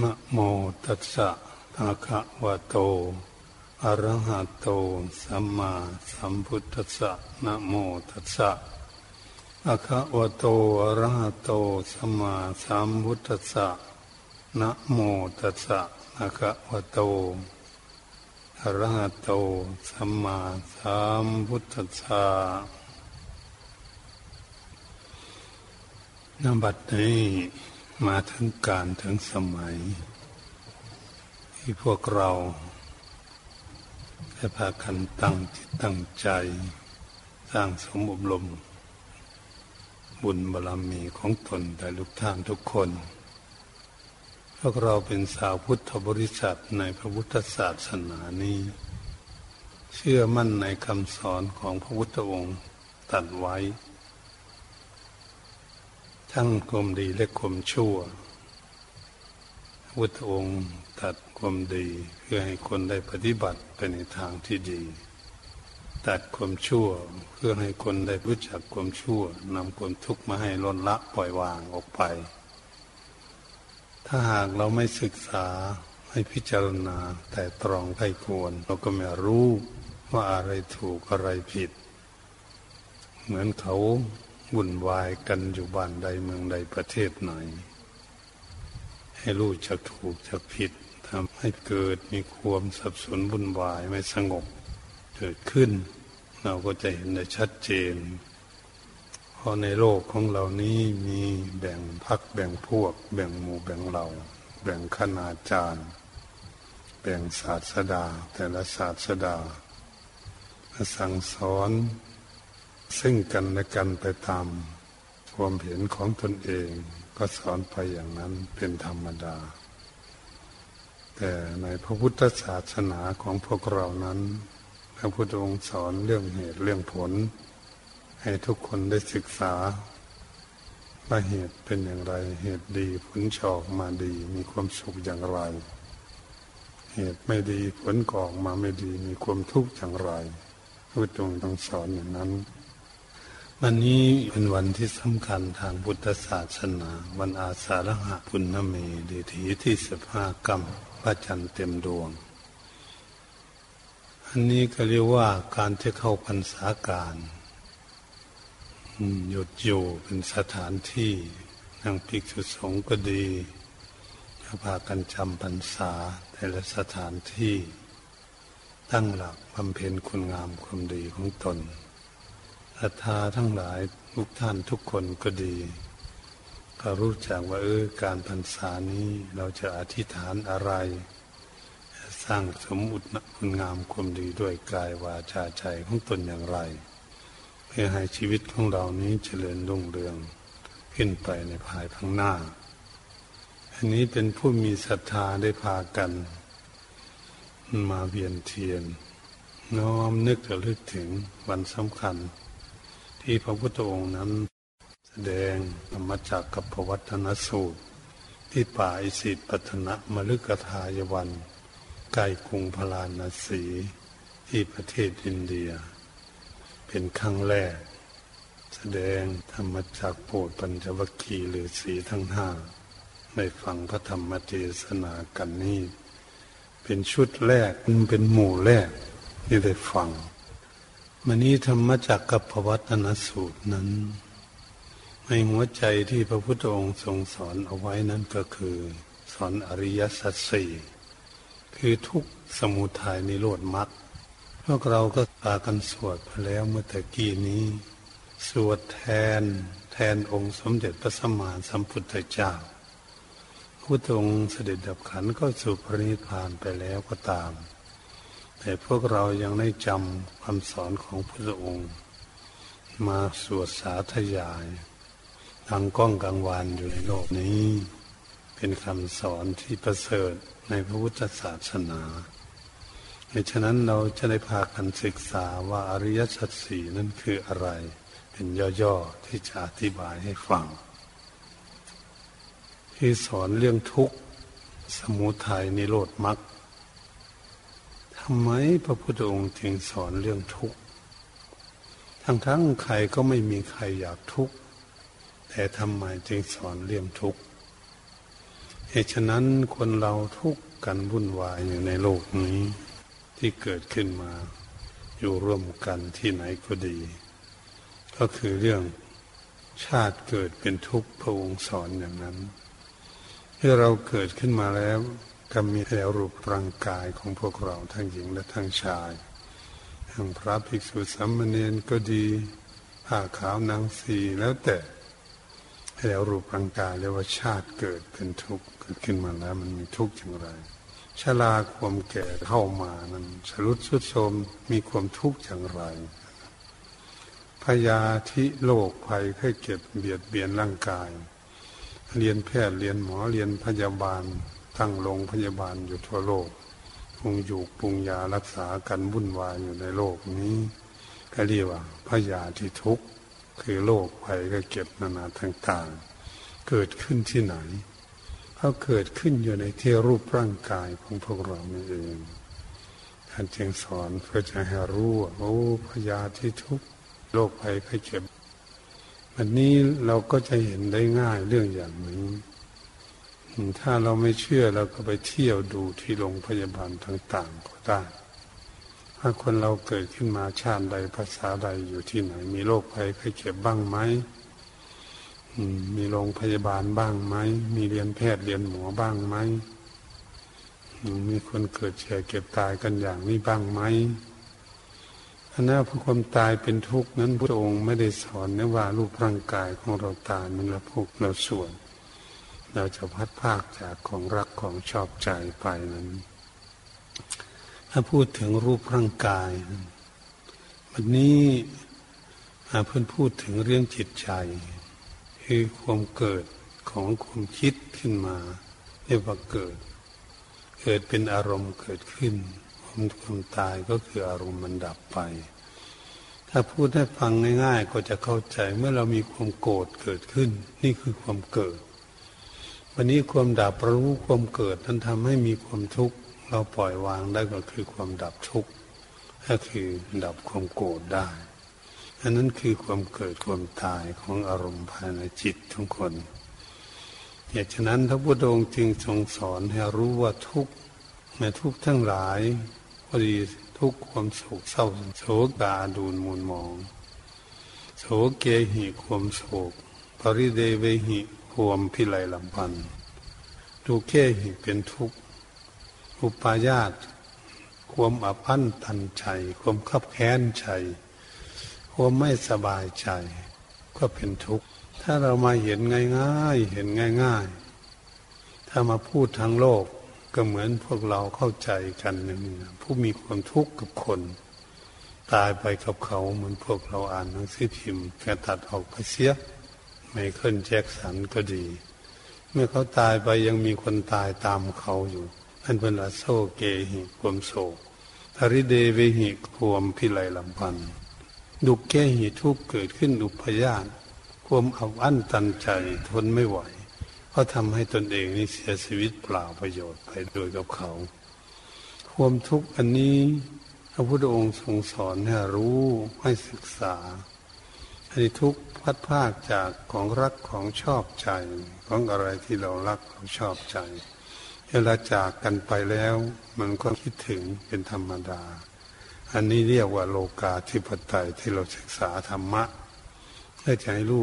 นะโมตัสสะภะคะวะโตอะระหะโตสัมมาสัมพุทธัสสะนะโมตัสสะภะคะวะโตอะระหะโตสัมมาสัมพุทธัสสะนะโมตัสสะภะคะวะโตอะระหะโตสัมมาสัมพุทธัสสะณ บัดนี้มาถึงการถึงสมัยที่พวกเราได้พากันตั้งจิตตั้งใจสร้างสมบุญลมบุญบารมีของตนแต่ลูกท่านทุกคนพวกเราเป็นสาวพุทธบริษัทในพระพุทธศาสนานี้เชื่อมั่นในคำสอนของพระพุทธองค์ตรัสไว้ทั้งความดีและความชั่วพระพุทธองค์ตรัสความดีเพื่อให้คนได้ปฏิบัติไปในทางที่ดีตรัสความชั่วเพื่อให้คนได้รู้จักความชั่วนำความทุกข์มาให้ลดละปล่อยวางออกไปถ้าหากเราไม่ศึกษาไม่พิจารณาแต่ตรองไข้ควรเราก็ไม่รู้ว่าอะไรถูกอะไรผิดเหมือนเขาวุ่นวายกันอยู่บ้านใดเมืองใดประเทศไหนให้รู้จักถูกจักผิดทำให้เกิดมีความสับสนวุ่นวายไม่สงบเกิดขึ้นเราก็จะเห็นได้ชัดเจนเพราะในโลกของเรานี้มีแบ่งพรรคแบ่งพวกแบ่งหมู่แบ่งเหล่าแบ่งคณาจารย์แบ่งศาสดาแต่ละศาสดาสั่งสอนซึ่งกันและกันไปตามความเห็นของตนเองก็สอนไปอย่างนั้นเป็นธรรมดาแต่ในพระพุทธศาสนาของพวกเรานั้นพระพุทธองค์สอนเรื่องเหตุเรื่องผลให้ทุกคนได้ศึกษาว่าเหตุเป็นอย่างไรเหตุดีผลจะออกมาดีมีความสุขอย่างไรเหตุไม่ดีผลก็ออกมาไม่ดีมีความทุกข์อย่างไรพระพุทธองค์ต้องสอนอย่างนั้นวันนี้เป็นวันที่สำคัญทางพุทธศาสนาวันอาสาฬหปุณณเมษเดือนที่15ค่ำพระจันทร์เต็มดวงอันนี้ก็เรียกว่าการที่เข้าพรรษาการหยุดอยู่เป็นสถานที่ทางภิกษุสงฆ์ก็ดีพากันจำพรรษาแต่ละสถานที่ตั้งหลักบำเพ็ญคุณงามความดีของตนศรัทธาทั้งหลายทุกท่านทุกคนก็ดีก็รู้จักว่าการพรรษานี้เราจะอธิษฐานอะไรสร้างสมบุญคุณงามความดีด้วยกายวาจาใจของตนอย่างไรเพื่อให้ชีวิตของเรานี้เจริญรุ่งเรืองขึ้นไปในภายภาคหน้าอันนี้เป็นผู้มีศรัทธาได้พากันมาเวียนเทียนน้อมนึกระลึกถึงวันสำคัญที่พระพุทธองค์นั้นแสดงธรรมจักรกับพวัตนสูตรที่ป่าอิสิปตนมฤคทายวันใกล้กรุงพาราณสีที่ประเทศอินเดียเป็นครั้งแรกแสดงธรรมจักรโปรดปัญจวัคคีย์ฤาษีทั้งห้าได้ฟังพระธรรมเทศนากันนี้เป็นชุดแรกเป็นหมู่แรกที่ได้ฟังวันนี้ธรรมจักรกับพวัตนสูตรนั้นในหัวใจที่พระพุทธองค์ทรงสอนเอาไว้นั้นก็คือสอนอริยสัจสี่คือทุกข์สมุทัยนิโรธมรรคพวกเราก็พากันสวดไปแล้วเมื่อตะกี้นี้สวดแทนองค์สมเด็จพระสัมมาสัมพุทธเจ้าผู้ทรงเสด็จดับขันธ์เข้าสู่พระนิพพานไปแล้วก็ตามแต่พวกเรายังได้จำคำสอนของพระองค์มาสวดสาธยายทางก้องกลางวานอยู่ในโลกนี้เป็นคำสอนที่ประเสริฐในพระพุทธศาสนาในฉะนั้นเราจะได้พากันศึกษาว่าอริยสัจสี่นั้นคืออะไรเป็นย่อๆที่จะอธิบายให้ฟังที่สอนเรื่องทุกข์สมุทัยนิโรธมรรคทำไมพระพุทธองค์จึงสอนเรื่องทุกข์ทั้งใครก็ไม่มีใครอยากทุกข์แต่ทำไมจึงสอนเรื่องทุกข์ เหตุฉะนั้นคนเราทุกข์กันวุ่นวายอยู่ในโลกนี้ที่เกิดขึ้นมาอยู่ร่วมกันที่ไหนก็ดีก็คือเรื่องชาติเกิดเป็นทุกข์พระองค์สอนอย่างนั้นที่เราเกิดขึ้นมาแล้วก็มีแถวรูปร่างกายของพวกเราทั้งหญิงและทั้งชายทั้งพระภิกษุสามเณรก็ดีผ้าขาวนางสีแล้วแต่แถวรูปร่างกายเรียกว่าชาติเกิดเป็นทุกข์เกิดขึ้นมาแล้วมันมีทุกข์อย่างไรชราความแก่เข้ามานั้นชรุดสุดโทรมมีความทุกข์อย่างไรพยาธิโรคภัยไข้เจ็บเบียดเบียนร่างกายเรียนแพทย์เรียนหมอเรียนพยาบาลตั้งโรงพยาบาลอยู่ทั่วโลกคงอยู่ปรุงยารักษากันวุ่นวายอยู่ในโลกนี้ก็เรียกว่าพยาธิทุกข์คือโรคภัยไข้เจ็บนานาต่างๆเกิดขึ้นที่ไหนเขาเกิดขึ้นอยู่ในที่รูปร่างกายของพวกเรานี่เองท่านจึงสอนเพื่อจะให้รู้ว่าโอ้พยาธิทุกข์โรคภัยไข้เจ็บวันนี้เราก็จะเห็นได้ง่ายเรื่องอย่างนี้ถ้าเราไม่เชื่อเราก็ไปเที่ยวดูที่โรงพยาบาลต่างๆก็ได้ถ้าคนเราเกิดขึ้นมาชาติใดภาษาใดอยู่ที่ไหนมีโรคภัยไข้เจ็บบ้างไหมมีโรงพยาบาลบ้างไหมมีเรียนแพทย์เรียนหมอบ้างไหมมีคนเกิดแก่เก็บตายกันอย่างนี้บ้างไหมอันนั้นเพราะความตายเป็นทุกข์นั้นพระองค์ไม่ได้สอนนะว่ารูปร่างกายของเราตายมันละพวกเราส่วนเราจะพัดพากจากของรักของชอบใจไปนั้นถ้าพูดถึงรูปร่างกายวันนี้เพิ่นพูดถึงเรื่องจิตใจคือความเกิดของความคิดขึ้นมาเรียกว่าเกิดเป็นอารมณ์เกิดขึ้นความตายก็คืออารมณ์มันดับไปถ้าพูดให้ฟังง่ายๆก็จะเข้าใจเมื่อเรามีความโกรธเกิดขึ้นนี่คือความเกิดวันนี้ความดับรู้ความเกิดนั้นทำให้มีความทุกข์เราปล่อยวางได้ก็คือความดับทุกข์ก็คือดับความโกรธได้อันนั้นคือความเกิดความตายของอารมณ์ภายในจิตทุกคนเหตุฉะนั้นพระพุทธองค์จึงทรงสอนให้รู้ว่าทุกข์ในทุกข์ทั้งหลายพอดีทุกความโศกเศร้าโศกกาดูนมูลมองโศกเกหิความโศกปริเดเวหิความพิไรลำพันทุกเกหิเป็นทุกข์อุปายาตความอับอั้นตันใจความคับแค้นใจความไม่สบายใจก็เป็นทุกข์ถ้าเรามาเห็นง่ายๆเห็นง่ายๆถ้ามาพูดทางโลกก็เหมือนพวกเราเข้าใจกันนึงผู้มีความทุกข์กับคนตายไปกับเขาเหมือนพวกเราอ่านหนังสือพิมพ์แกตัดออกไปเสียไมเคิลแจ็คสันก็ดีเมื่อเขาตายไปยังมีคนตายตามเขาอยู่นั่นเป็นละโซเกหิความโศกอริเดเวหิความพิไรลำพันดุกแกหิทุกข์เกิดขึ้นอุปยาตความอับอั้นตันใจทนไม่ไหวก็ทำให้ตนเองนี่เสียชีวิตเปล่าประโยชน์ไปโดยกับเขาความทุกข์อันนี้พระพุทธองค์ทรงสอนให้รู้ให้ศึกษาอันนี้ทุกข์พัดพรากจากของรักของชอบใจของอะไรที่เรารักเราชอบใจเวลาจากกันไปแล้วมันก็คิดถึงเป็นธรรมดาอันนี้เรียกว่าโลกาธิปไตยที่เราศึกษาธรรมะได้ใจรู้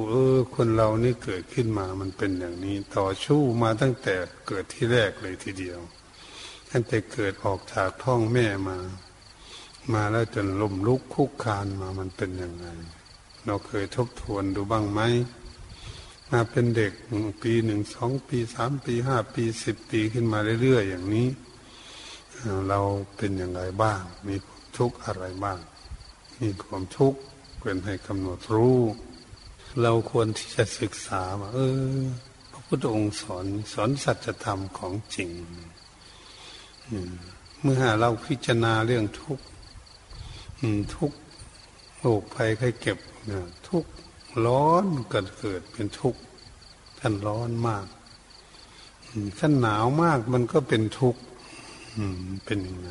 คนเรานี่เกิดขึ้นมามันเป็นอย่างนี้ต่อสู้มาตั้งแต่เกิดที่แรกเลยทีเดียวตั้งแต่เกิดออกจากท้องแม่มาแล้วจนล้มลุกคุกคานมามันเป็นยังไงเราเคยทบทวนดูบ้างไหมมาเป็นเด็กปี1 2ปี3ปี5ปี10ปีขึ้นมาเรื่อยๆอย่างนี้เราเป็นอย่างไรบ้างมีความทุกข์อะไรบ้างมีความทุกข์เป็นให้กำหนดรู้เราควรที่จะศึกษาว่าพระพุทธองค์สอนสัจธรรมของจริงเมื่อเราพิจารณาเรื่องทุกข์โรคภัยไข้เจ็บทุกข์ร้อนเกิดเป็นทุกข์ท่านร้อนมากท่านหนาวมากมันก็เป็นทุกข์เป็นยังไง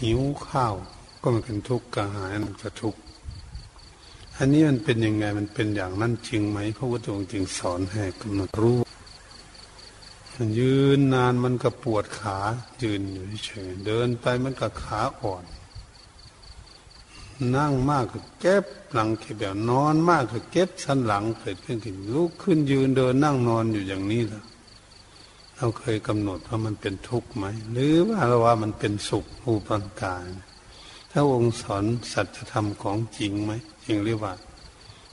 หิวข้าวก็มันเป็นทุกข์กระหายมันก็ทุกข์อันนี้มันเป็นยังไงมันเป็นอย่างนั้นจริงไหมพระพุทธองค์จึงสอนให้กำหนดรู้ ยืนนานมันก็ปวดขายืนอยู่เฉยเดินไปมันก็ขาอ่อนนั่งมากก็เจ็บหลังเจ็บแบบนอนมากก็เจ็บสันหลังเกิดขึ้นถึงลุกขึ้นยืนเดินนั่งนอนอยู่อย่างนี้ล่ะเราเคยกำหนดว่ามันเป็นทุกข์ไหมหรือว่าเราว่ามันเป็นสุขรูปร่างกายถ้าองค์สอนสัจธรรมของจริงไหมจริงเรียกว่า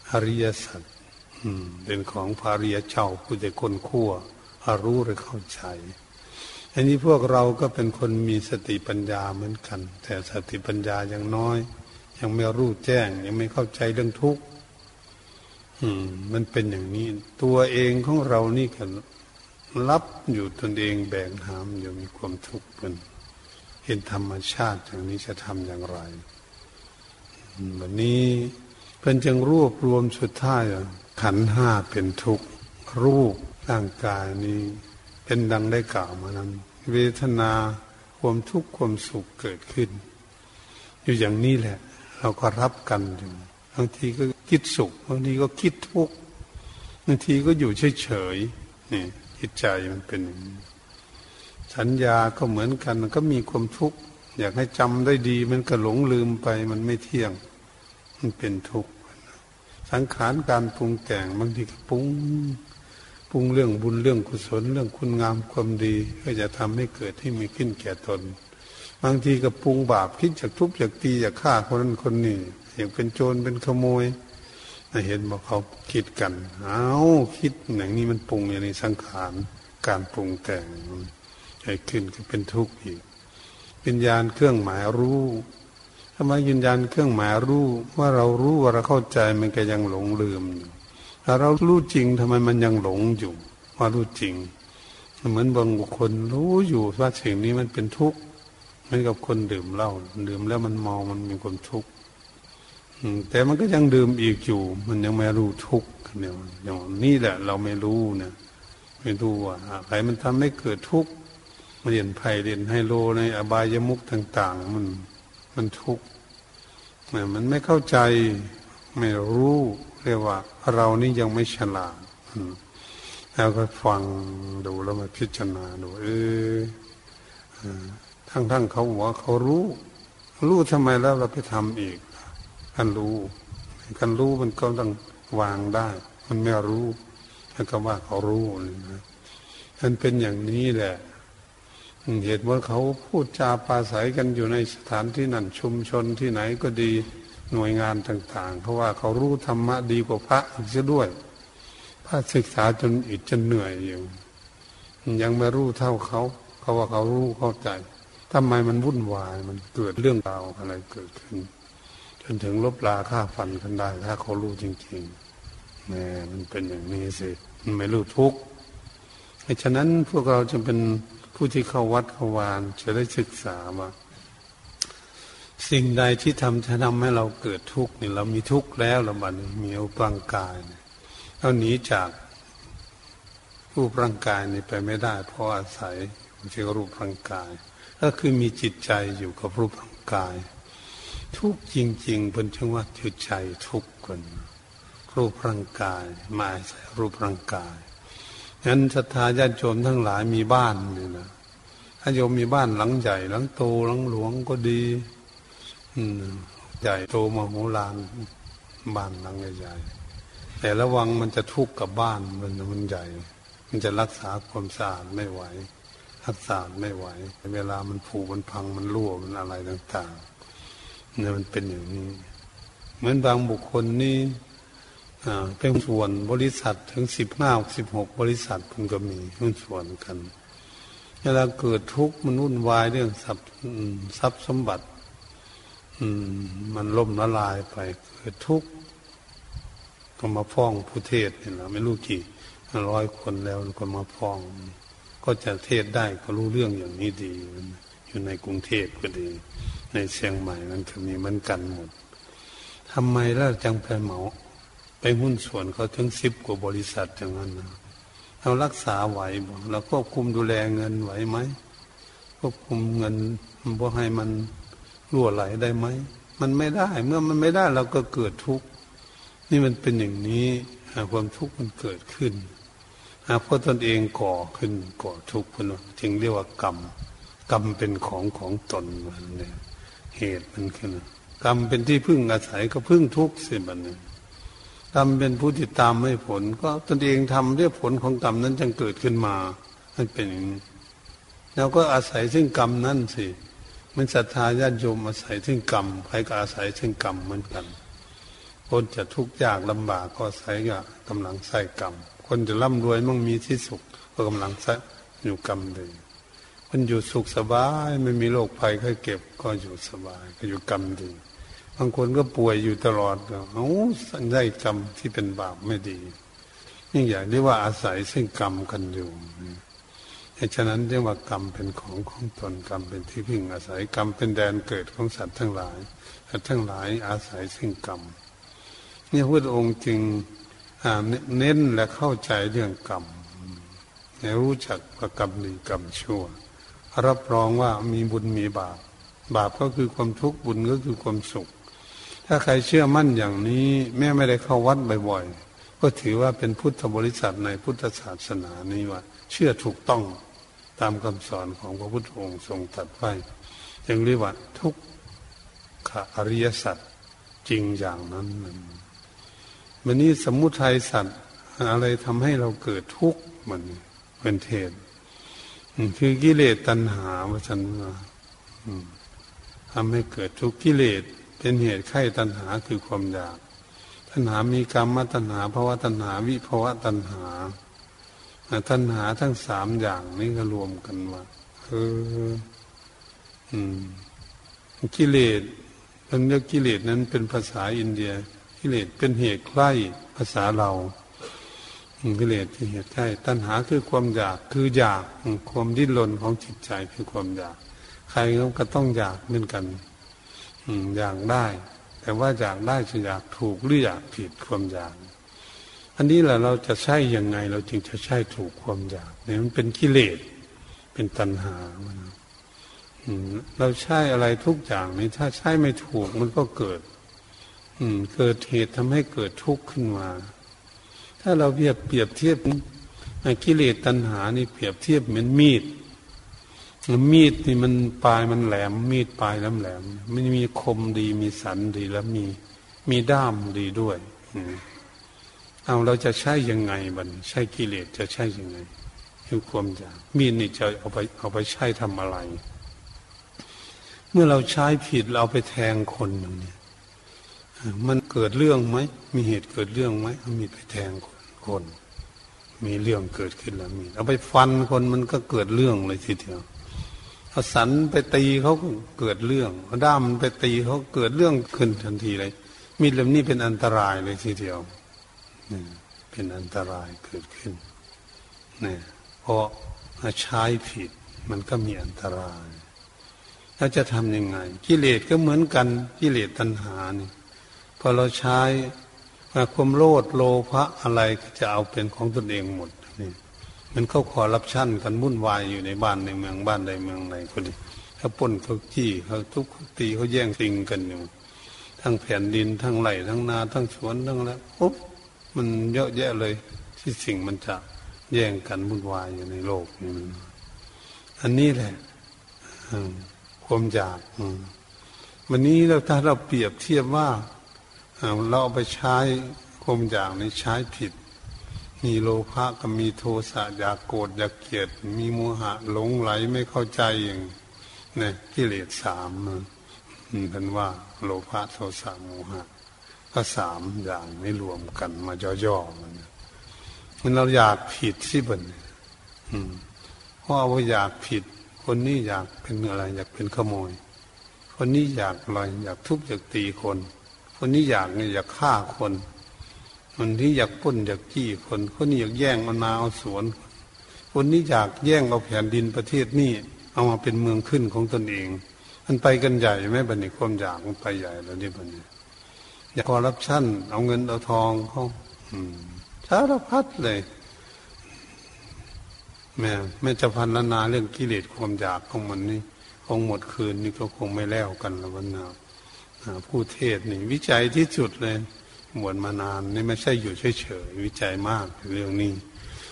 อริยสัจเป็นของพระอริยเจ้าผู้ได้ค้นคว้ารู้และเข้าใจอันนี้พวกเราก็เป็นคนมีสติปัญญาเหมือนกันแต่สติปัญญายังน้อยยังไม่รู้แจ้งยังไม่เข้าใจเรื่องทุกข์มันเป็นอย่างนี้ตัวเองของเรานี่ก็รับอยู่ตนเองแบกหามอยู่มีความทุกข์เป็นเห็นธรรมชาติอย่างนี้จะทำอย่างไรวันนี้เพิ่นจึงรวบรวมสุดท้ายขันธ์ห้าเป็นทุกข์รูปร่างกายนี้เป็นดังได้กล่าวมานั้นเวทนาความทุกข์ความสุขเกิดขึ้นอยู่อย่างนี้แหละเราก็รับกันอยู่บางทีก็คิดสุขบางทีก็คิดทุกข์บางทีก็อยู่เฉยๆนี่จิตใจมันเป็นอย่างนี้สัญญาก็เหมือนกันมันก็มีความทุกข์อยากให้จำได้ดีมันก็หลงลืมไปมันไม่เที่ยงมันเป็นทุกข์สังขารการปรุงแต่งบางทีก็ปรุงเรื่องบุญเรื่องกุศลเรื่องคุณงามความดีเพื่อจะทำให้เกิดให้มีขึ้นแก่ตนบางทีก็ปรุงบาปคิดจากทุบจากตีจากฆ่าคนนั้นคนนี้อยากเป็นโจรเป็นขโมยเห็นบอกเขาคิดกันเอาคิดอย่างนี้มันปรุงอย่างนี้สังขารการปรุงแต่งใหญ่ขึ้นก็เป็นทุกข์อีกวิญญาณเครื่องหมายรู้ทำไมวิญญาณเครื่องหมายรู้ว่าเรารู้ว่าเราเข้าใจมันก็ยังหลงลืมอยู่ถ้าเรารู้จริงทำไมมันยังหลงอยู่ว่ารู้จริงเหมือนบางคนรู้อยู่ว่าสิ่งนี้มันเป็นทุกข์เหมือนกับคนดื่มเหล้าดื่มแล้วมันเมามันมีความทุกข์แต่มันก็ยังดื่มอีกอยู่มันยังไม่รู้ทุกข์เนี่ยอย่างนี้แหละเราไม่รู้เนี่ยไม่รู้ว่าอะไรมันทำให้เกิดทุกข์เรียนไพ่เรียนไฮโลในอบายมุขต่างๆมันทุกข์มันไม่เข้าใจไม่รู้เรียกว่าเรานี่ยังไม่ฉลาดแล้วก็ฟังดูแล้วมาพิจารณาดูทั้งเขาบอกว่าเขารู้ทำไมแล้วเราไปทำอีกกันรู้มันก็ต้องวางได้มันไม่รู้แล้วก็ว่าเขารู้นะมันเป็นอย่างนี้แหละเหตุว่าเขาพูดจาปราศัยกันอยู่ในสถานที่นั่นชุมชนที่ไหนก็ดีหน่วยงานต่างๆเพราะว่าเขารู้ธรรมะดีกว่าพระอีกซะด้วยพระศึกษาจนอิดจนเหนื่อยอยู่ยังไม่รู้เท่าเขาว่าเขารู้เข้าใจทำไมมันวุ่นวายมันเกิดเรื่องราวอะไรเกิดขึ้นจนถึงลบลาฆ่าฟันกันได้ถ้าเขารู้จริงๆแหมมันเป็นอย่างนี้สิมันไม่รู้ทุกข์ฉะนั้นพวกเราจึงเป็นผู้ที่เข้าวัดเข้าวานจะได้ศึกษาว่าสิ่งใดที่จะทำให้เราเกิดทุกข์นี่เรามีทุกข์แล้วเราบัดนี้มีรูปร่างกายเราหนีจากรูปร่างกายนี่ไปไม่ได้เพราะอาศัยที่รูปร่างกายก็คือมีจิตใจอยู่กับรูปร่างกายทุกข์จริงๆเป็นจังว่าจิตใจทุกข์กันรูปร่างกายมาอาศัยรูปร่างกายงั้นศรัทธาญาติโยมทั้งหลายมีบ้านนี่นะถ้าโยมมีบ้านหลังใหญ่หลังโตหลังหลวงก็ดีใหญ่โตมโหฬารบ้านหลังใหญ่แต่ระวังมันจะทุกข์กับบ้านมันใหญ่มันจะรักษาความสะอาดไม่ไหวรักษาไม่ไหวเวลามันผุมันพังมันรั่วมันอะไรต่างๆเนี่ยมันเป็นอย่างนี้เหมือนบางบุคคลนี่เป็นส่วนบริษัทถึง15-16บริษัทมันก็มีเป็นส่วนกันเวลาเกิดทุกข์มันวุ่นวายเรื่องทรัพย์สมบัติมันล่มละลายไปเกิดทุกข์ก็มาฟ้องผู้เทศนี่แหละไม่รู้กี่ร้อยคนแล้วก็มาฟ้องก็จะเทศได้ก็รู้เรื่องอย่างนี้ดีอยู่ในกรุงเทพก็ดีในเชียงใหม่มันก็มีเหมือนกันหมดทำไมล่ะจังไปเหมาไปหุ้นส่วนเขาถึง10กว่าบริษัทอย่างนั้นนะเรารักษาไหวบ่เราควบคุมดูแลเงินไหวไหมควบคุมเงินบ่ให้มันรั่วไหลได้ไหมมันไม่ได้เมื่อมันไม่ได้เราก็เกิดทุกข์นี่มันเป็นอย่างนี้ความทุกข์มันเกิดขึ้น เพราะตนเองก่อขึ้นก่อทุกข์ขึ้นจึงเรียกว่ากรรมกรรมเป็นของตนเนี่ยเหตุมันขึ้นกรรมเป็นที่พึ่งอาศัยก็พึ่งทุกข์สิบัดนี้กรรมเป็นผู้ที่ตามให้ผลก็ตนเองทำด้วยผลของกรรมนั้นจึงเกิดขึ้นมามันเป็นแล้วก็อาศัยซึ่งกรรมนั้นสิมันศรัทธาญาติโยมอาศัยซึ่งกรรมใครก็อาศัยซึ่งกรรมเหมือนกันคนจะทุกข์ยากลำบากก็อาศัยกับกำลังใส่กรรมคนจะร่ำรวยมั่งมีที่สุขก็กำลังใส่อยู่กรรมเลยคนอยู่สุขสบายไม่มีโรคภัยไข้เจ็บก็อยู่สบายก็อยู่กรรมดีบางคนก็ป่วยอยู่ตลอดเอาสัญญากรรมที่เป็นบาปไม่ดีนี่อย่างที่ว่าอาศัยซึ่งกรรมกันอยู่ฉะนั้นเรียกว่ากรรมเป็นของตนกรรมเป็นที่พึ่งอาศัยกรรมเป็นแดนเกิดของสัตว์ทั้งหลายสัตว์ทั้งหลายอาศัยซึ่งกรรมนี่พุทธองค์จึงเน้นและเข้าใจเรื่องกรรมให้รู้จักว่ากรรมดีกรรมชั่วรับรองว่ามีบุญมีบาปบาปก็คือความทุกข์บุญก็คือความสุขถ้าใครเชื่อมั่นอย่างนี้แม้ไม่ได้เข้าวัดบ่อยๆก็ถือว่าเป็นพุทธบริษัทในพุทธศาสนานี้ว่าเชื่อถูกต้องตามคำสอนของพระพุทธองค์ทรงตรัสไว้จึงเรียกว่าทุกขอริยสัจจริงอย่างนั้นมันนี้สมุทัยสัจอะไรทำให้เราเกิดทุกข์มันเป็นเหตุคือกิเลสตัณหาว่าฉันว่าทำให้เกิดทุกข์กิเลสเป็นเหตุไข้ตัณหาคือความอยากตัณหามีกามตัณหาภวตัณหาวิภวตัณหาตัณหาทั้งสามอย่างนี้ก็รวมกันว่ากิเลสมันเรียกกิเลสนั้นเป็นภาษาอินเดียกิเลสเป็นเหตุไข้ภาษาเรากิเลสที่เหตุไข้ตัณหาคือความอยากคืออยากความดิ้นรนของจิตใจคือความอยากใครก็ต้องอยากเหมือนกันอยากได้แต่ว่าอยากได้จะอยากถูกหรืออยากผิดความอยากอันนี้แหละเราจะใช่ยังไงเราจึงจะใช่ถูกความอยากเนี่ยมันเป็นกิเลสเป็นตัณหาเราใช่อะไรทุกอย่างนี้ถ้าใช่ไม่ถูกมันก็เกิดเหตุทำให้เกิดทุกข์ขึ้นมาถ้าเราเปรียบเทียบกิเลสตัณหานี่เปรียบเทียบเหมือนมีดนี่มันปลายมันแหลมมีดปลายแหลมมันมีคมดีมีสันดีแล้วมีด้ามดีด้วยเอาเราจะใช้ยังไงบัดใช้กิเลสจะใช้ยังไงคือความอยากมีดนี่จะเอาไปใช้ทำอะไรเมื่อเราใช้ผิดเราไปแทงคนเนี่ยมันเกิดเรื่องไหมมีเหตุเกิดเรื่องไหมเอามีดไปแทงคนมีเรื่องเกิดขึ้นแล้วมีเอาไปฟันคนมันก็เกิดเรื่องเลยทีเดียวเอาสันไปตีเขาเกิดเรื่องเอาด้ามไปตีเขาเกิดเรื่องขึ้นทันทีเลยมีดเล่มนี้เป็นอันตรายเลยทีเดียวเป็นอันตรายเกิดขึ้นเนี่ยเพราะใช้ผิดมันก็มีอันตรายแล้วจะทำยังไงกิเลสก็เหมือนกันกิเลสตัณหานี่พอเราใช้ความโลภโลภะอะไรก็จะเอาเป็นของตนเองหมดนี่มันเข้าคอร์รัปชันกันวุ่นวายอยู่ในบ้านในเมืองบ้านใดเมืองไหนก็ดีเขาปล้นเขาจี้เขาทุบเขาตีเขาแย่งสิ่งกันอยู่ทั้งแผ่นดินทั้งไร่ทั้งนาทั้งสวนทั้งอะไรปุ๊บมันเยอะแยะเลยที่สิ่งมันจะแย่งกันวุ่นวายอยู่ในโลกนี่มันอันนี้แหละความอยากวันนี้เราถ้าเราเปรียบเทียบว่าเราเอาไปใช้ความอยากในใช้ผิดมีโลภะก็มีโทสะอยากโกรธอยากเกลียดมีโมหะหลงไหลไม่เข้าใจอย่างนี่กิเลสสามท่านว่าโลภะโทสะโมหะก็สามอย่างนี้รวมกันมาย่อๆมันเราอยากผิดที่บนเพราะว่าอยากผิดคนนี้อยากเป็นอะไรอยากเป็นขโมยคนนี้อยากอะไรอยากทุบอยากตีคนนี้อยากฆ่าคนคนที่อยากปล้นอยากจี้คนนี้อยากแย่งมันมาเอาสวนคนนี้อยากแย่งเอาแผ่นดินประเทศนี้เอามาเป็นเมืองขึ้นของตนเองมันไปกันใหญ่ไหมบัดนี้ความอยากมันไปใหญ่แล้วนี่บัดนี้อยากคอร์รัปชันเอาเงินเอาทองเขาสารพัดเลยแม่จะพันละนาเรื่องกิเลสความอยากของมันนี่คงหมดคืนนี่ก็คงไม่แล้วกันแล้ววันนี้ผู้เทศนี่วิจัยที่สุดเลยบวชมานานนี่ไม่ใช่อยู่เฉยๆวิจัยมากเรื่องนี้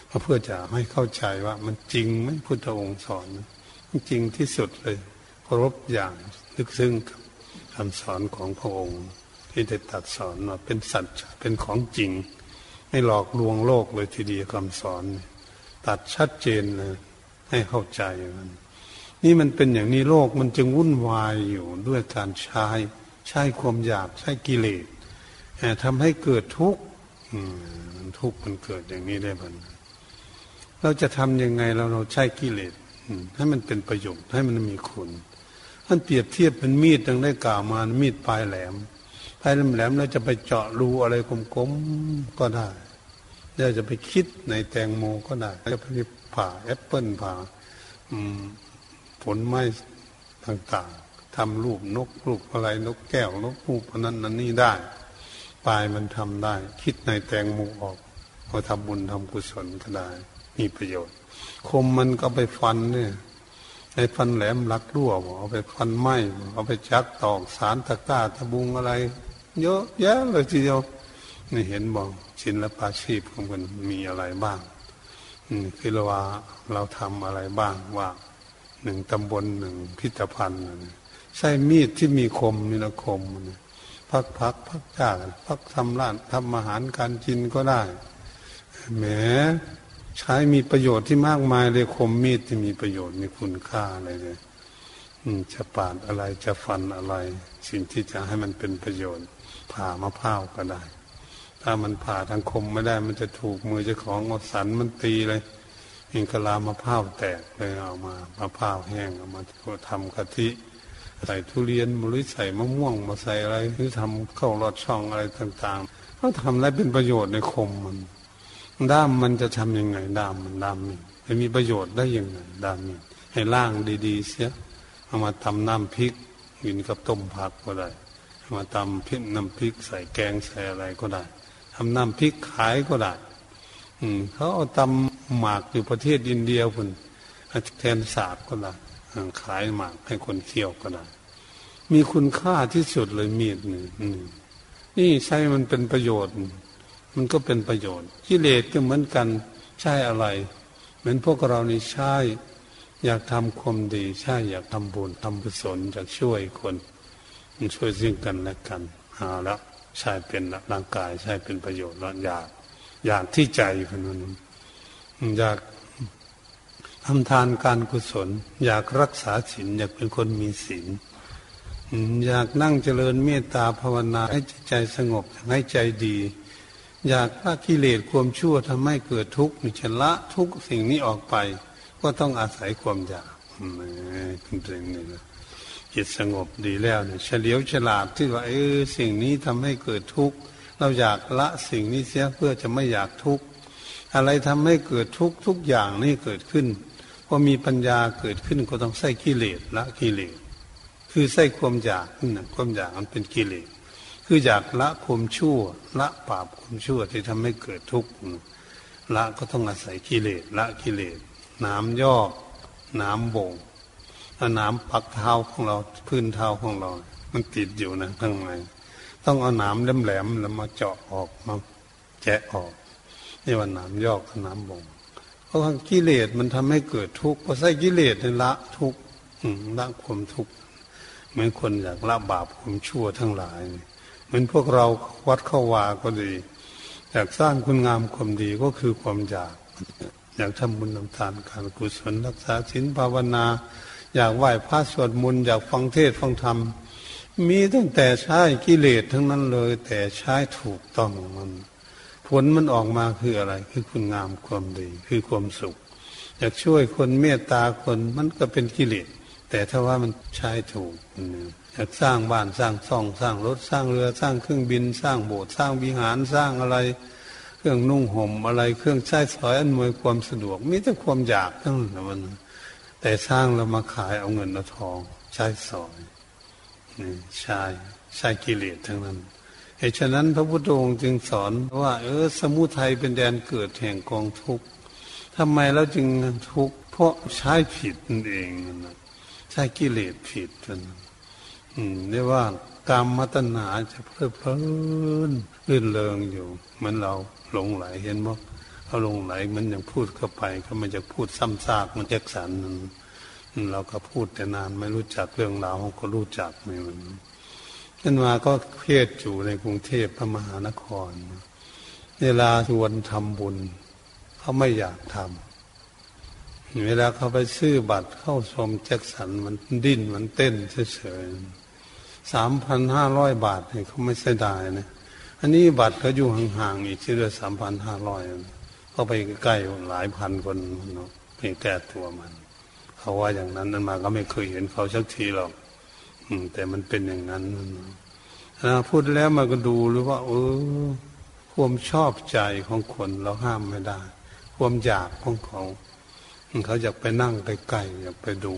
ก็เพื่อจะให้เข้าใจว่ามันจริงไหมพุทธองค์สอนมันจริงที่สุดเลยเคารพอย่างลึกซึ้งคำสอนของพระองค์ที่ได้ตรัสสอนมาเป็นสัจเป็นของจริงไม่หลอกลวงโลกเลยทีเดียวคำสอนตัดชัดเจนนะให้เข้าใจมันนี่มันเป็นอย่างนี้โลกมันจึงวุ่นวายอยู่ด้วยการใช้ความอยากใช้กิเลสทำให้เกิดทุกข์ทุกข์มันเกิดอย่างนี้ได้บ้างเราจะทำยังไงเราใช้กิเลสให้มันเป็นประโยชน์ให้มันมีคุณท่านเปรียบเทียบเป็นมีดดังได้กล่าวมามีดปลายแหลมเราจะไปเจาะรูอะไรกลมๆก็ได้เราจะไปคิดในแตงโมก็ได้จะไปผ่าแอปเปิ้ลผ่าผลไม้ต่างๆทำรูปนกรูปอะไรนกแก้วนกฮูกอันนั้นอันนี้ได้ปลายมันทำได้คิดในแตงโมออกพอทำบุญทำกุศลก็ได้มีประโยชน์คมมันก็ไปฟันเนี่ยไอ้ฟันแหลมลักรั่วเอาไปฟันไม้เอาไปจักตอกสารตะกร้าตะบุงอะไรเยอะแยะเลยทีเดียวนี่เห็นบอกศิลปาชีพของมันมีอะไรบ้างคือว่าเราทำอะไรบ้างว่าหนึ่งตำบลหนึ่งพิพิธภัณฑ์ใช้มีดที่มีคมนี่ละคมพักจ้าพักทำร้านทำอาหารการกินก็ได้แหมใช้มีประโยชน์ที่มากมายเลยคมมีดที่มีประโยชน์มีคุณค่าอะไรเลยจะปาดอะไรจะฟันอะไรสิ่งที่จะให้มันเป็นประโยชน์ผ่ามะพร้าวก็ได้ถ้ามันผ่าทางคมไม่ได้มันจะถูกมือเจ้าของเอาสันมันตีเลยอิงกะลามะพร้าวแตกเลยเอามามะพร้าวแห้งเอามาทำกะทิใส่ทุเรียนหรือใส่มะม่วงมาใส่อะไรหรือทำข้าวรอดช่องอะไรต่างๆเขาทำอะไรเป็นประโยชน์ในคมมันด้ามมันจะทำยังไงด้ามนี่จะมีประโยชน์ได้ยังไงด้ามนี่ให้ล่างดีๆเสียเอามาทำน้ำพริกกินกับต้มผักก็ได้เอามาทำพริกน้ำพริกใส่แกงใส่อะไรก็ได้ทำน้ำพริกขายก็ได้เขาเอาตำหมากอยู่ประเทศอินเดียคนแทนสาบก็ได้ขายหมากให้คนเที่ยวก็ได้มีคุณค่าที่สุดเลยมีดนี่ใช้มันเป็นประโยชน์มันก็เป็นประโยชน์กิเลสก็เหมือนกันใช่อะไรเหมือนพวกเรานี่ใช่อยากทำความดีใช่อยากทำบุญทำกุศลอยากช่วยคนช่วยซึ่งกันและกันแล้วใช่เป็นร่างกายใช่เป็นประโยชน์แล้วอยากที่ใจคนนั้นอยากทำทานการกุศลอยากรักษาศีลอยากเป็นคนมีศีลอยากนั่งเจริญเมตตาภาวนาให้ใจสงบให้ใจดีอยากละกิเลสความชั่วทำให้เกิดทุกข์ชำระทุกสิ่งนี้ออกไปก็ต้องอาศัยความอยากเป็นเรื่องนี้นะจิตสงบดีแล้วเนี่ยเฉลียวฉลาดที่ว่าสิ่งนี้ทำให้เกิดทุกข์เราอยากละสิ่งนี้เสียเพื่อจะไม่อยากทุกข์อะไรทำให้เกิดทุกข์ทุกอย่างนี่เกิดขึ้นพอมีปัญญาเกิดขึ้นก็ต้องใส่กิเลสละกิเลสคือใส่ความอยากนะความอยากมันเป็นกิเลสคืออยากละความชั่วละบาปความชั่วที่ทำให้เกิดทุกข์ละก็ต้องอาศัยกิเลสละกิเลสน้ำยอกน้ำบ่งเอาน้ำปักเท้าของเราพื้นเท้าของเรามันติดอยู่นะข้างในต้องเอาน้ำแหลมๆแล้วมาเจาะออกมาแจกออกนี่ว่าน้ำยอกน้ำบ่งเพราะว่ากิเลสมันทำให้เกิดทุกข์เพราะใช้กิเลสละทุกข์ละความทุกข์เหมือนคนอยากละบาปความชั่วทั้งหลายเหมือนพวกเราวัดเข้าวาก็ดีอยากสร้างคุณงามความดีก็คือความอยากทำบุญทำทานการกุศลรักษาศีลภาวนาอยากไหว้พระสวดมนต์อยากฟังเทศน์ฟังธรรมมีตั้งแต่ใช้กิเลสทั้งนั้นเลยแต่ใช้ถูกต้องมันผลมันออกมาคืออะไรคือคุณงามความดีคือความสุขอยากช่วยคนเมตตาคนมันก็เป็นกิเลสแต่ถ้าว่ามันใช้ถูกอยากสร้างบ้านสร้างช่องสร้างรถสร้างเรือสร้างเครื่องบินสร้างโบสถ์สร้างวิหารสร้างอะไรเครื่องนุ่งห่มอะไรเครื่องใช้สอยอำนวยความสะดวกมีแต่ความอยากทั้งนั้นแต่สร้างแล้วมาขายเอาเงินเอาทองใช้สอยนี่ใช้กิเลสทั้งนั้นเหตุฉะนั้นพระพุทธองค์จึงสอนว่าสมุทัยเป็นแดนเกิดแห่งกองทุกข์ทำไมเราจึงทุกข์เพราะใช้ผิดนั่นเองนะใช้กิเลสผิดนั่นเรียกว่ากามตัณหาจะเพลิดเพลินรื่นเริงอยู่เหมือนเราหลงไหลเห็นบ่ เขาลงไหลมันยังพูดเข้าไปก็มันจะพูดซ้ำซากมันแยกสารนั้นเราก็พูดแต่นานไม่รู้จักเรื่องราวก็รู้จักไม่มันนั่นมาก็เพียรอยู่ในกรุงเทพพระมหานครเวลาชวนทำบุญเขาไม่อยากทำเวลาเขาไปซื้อบัตรเข้าชมแจ็คสันมันดิ้นมันเต้นเฉยๆ 3,500 บาทเนี่ยเขาไม่เสียดายนะอันนี้บัตรเขาอยู่ห่างๆอีกเสียด้วย 3,500 เขาไปใกล้หลายพันคนเนาะไปแก้ตัวมันเขาว่าอย่างนั้นนั่นมาก็ไม่เคยเห็นเขาสักทีหรอกแต่มันเป็นอย่างนั้นพูดแล้วมันก็ดูหรือว่าความชอบใจของคนเราห้ามไม่ได้ความอยากของเขาเขาอยากไปนั่งใกล้ๆอยากไปดู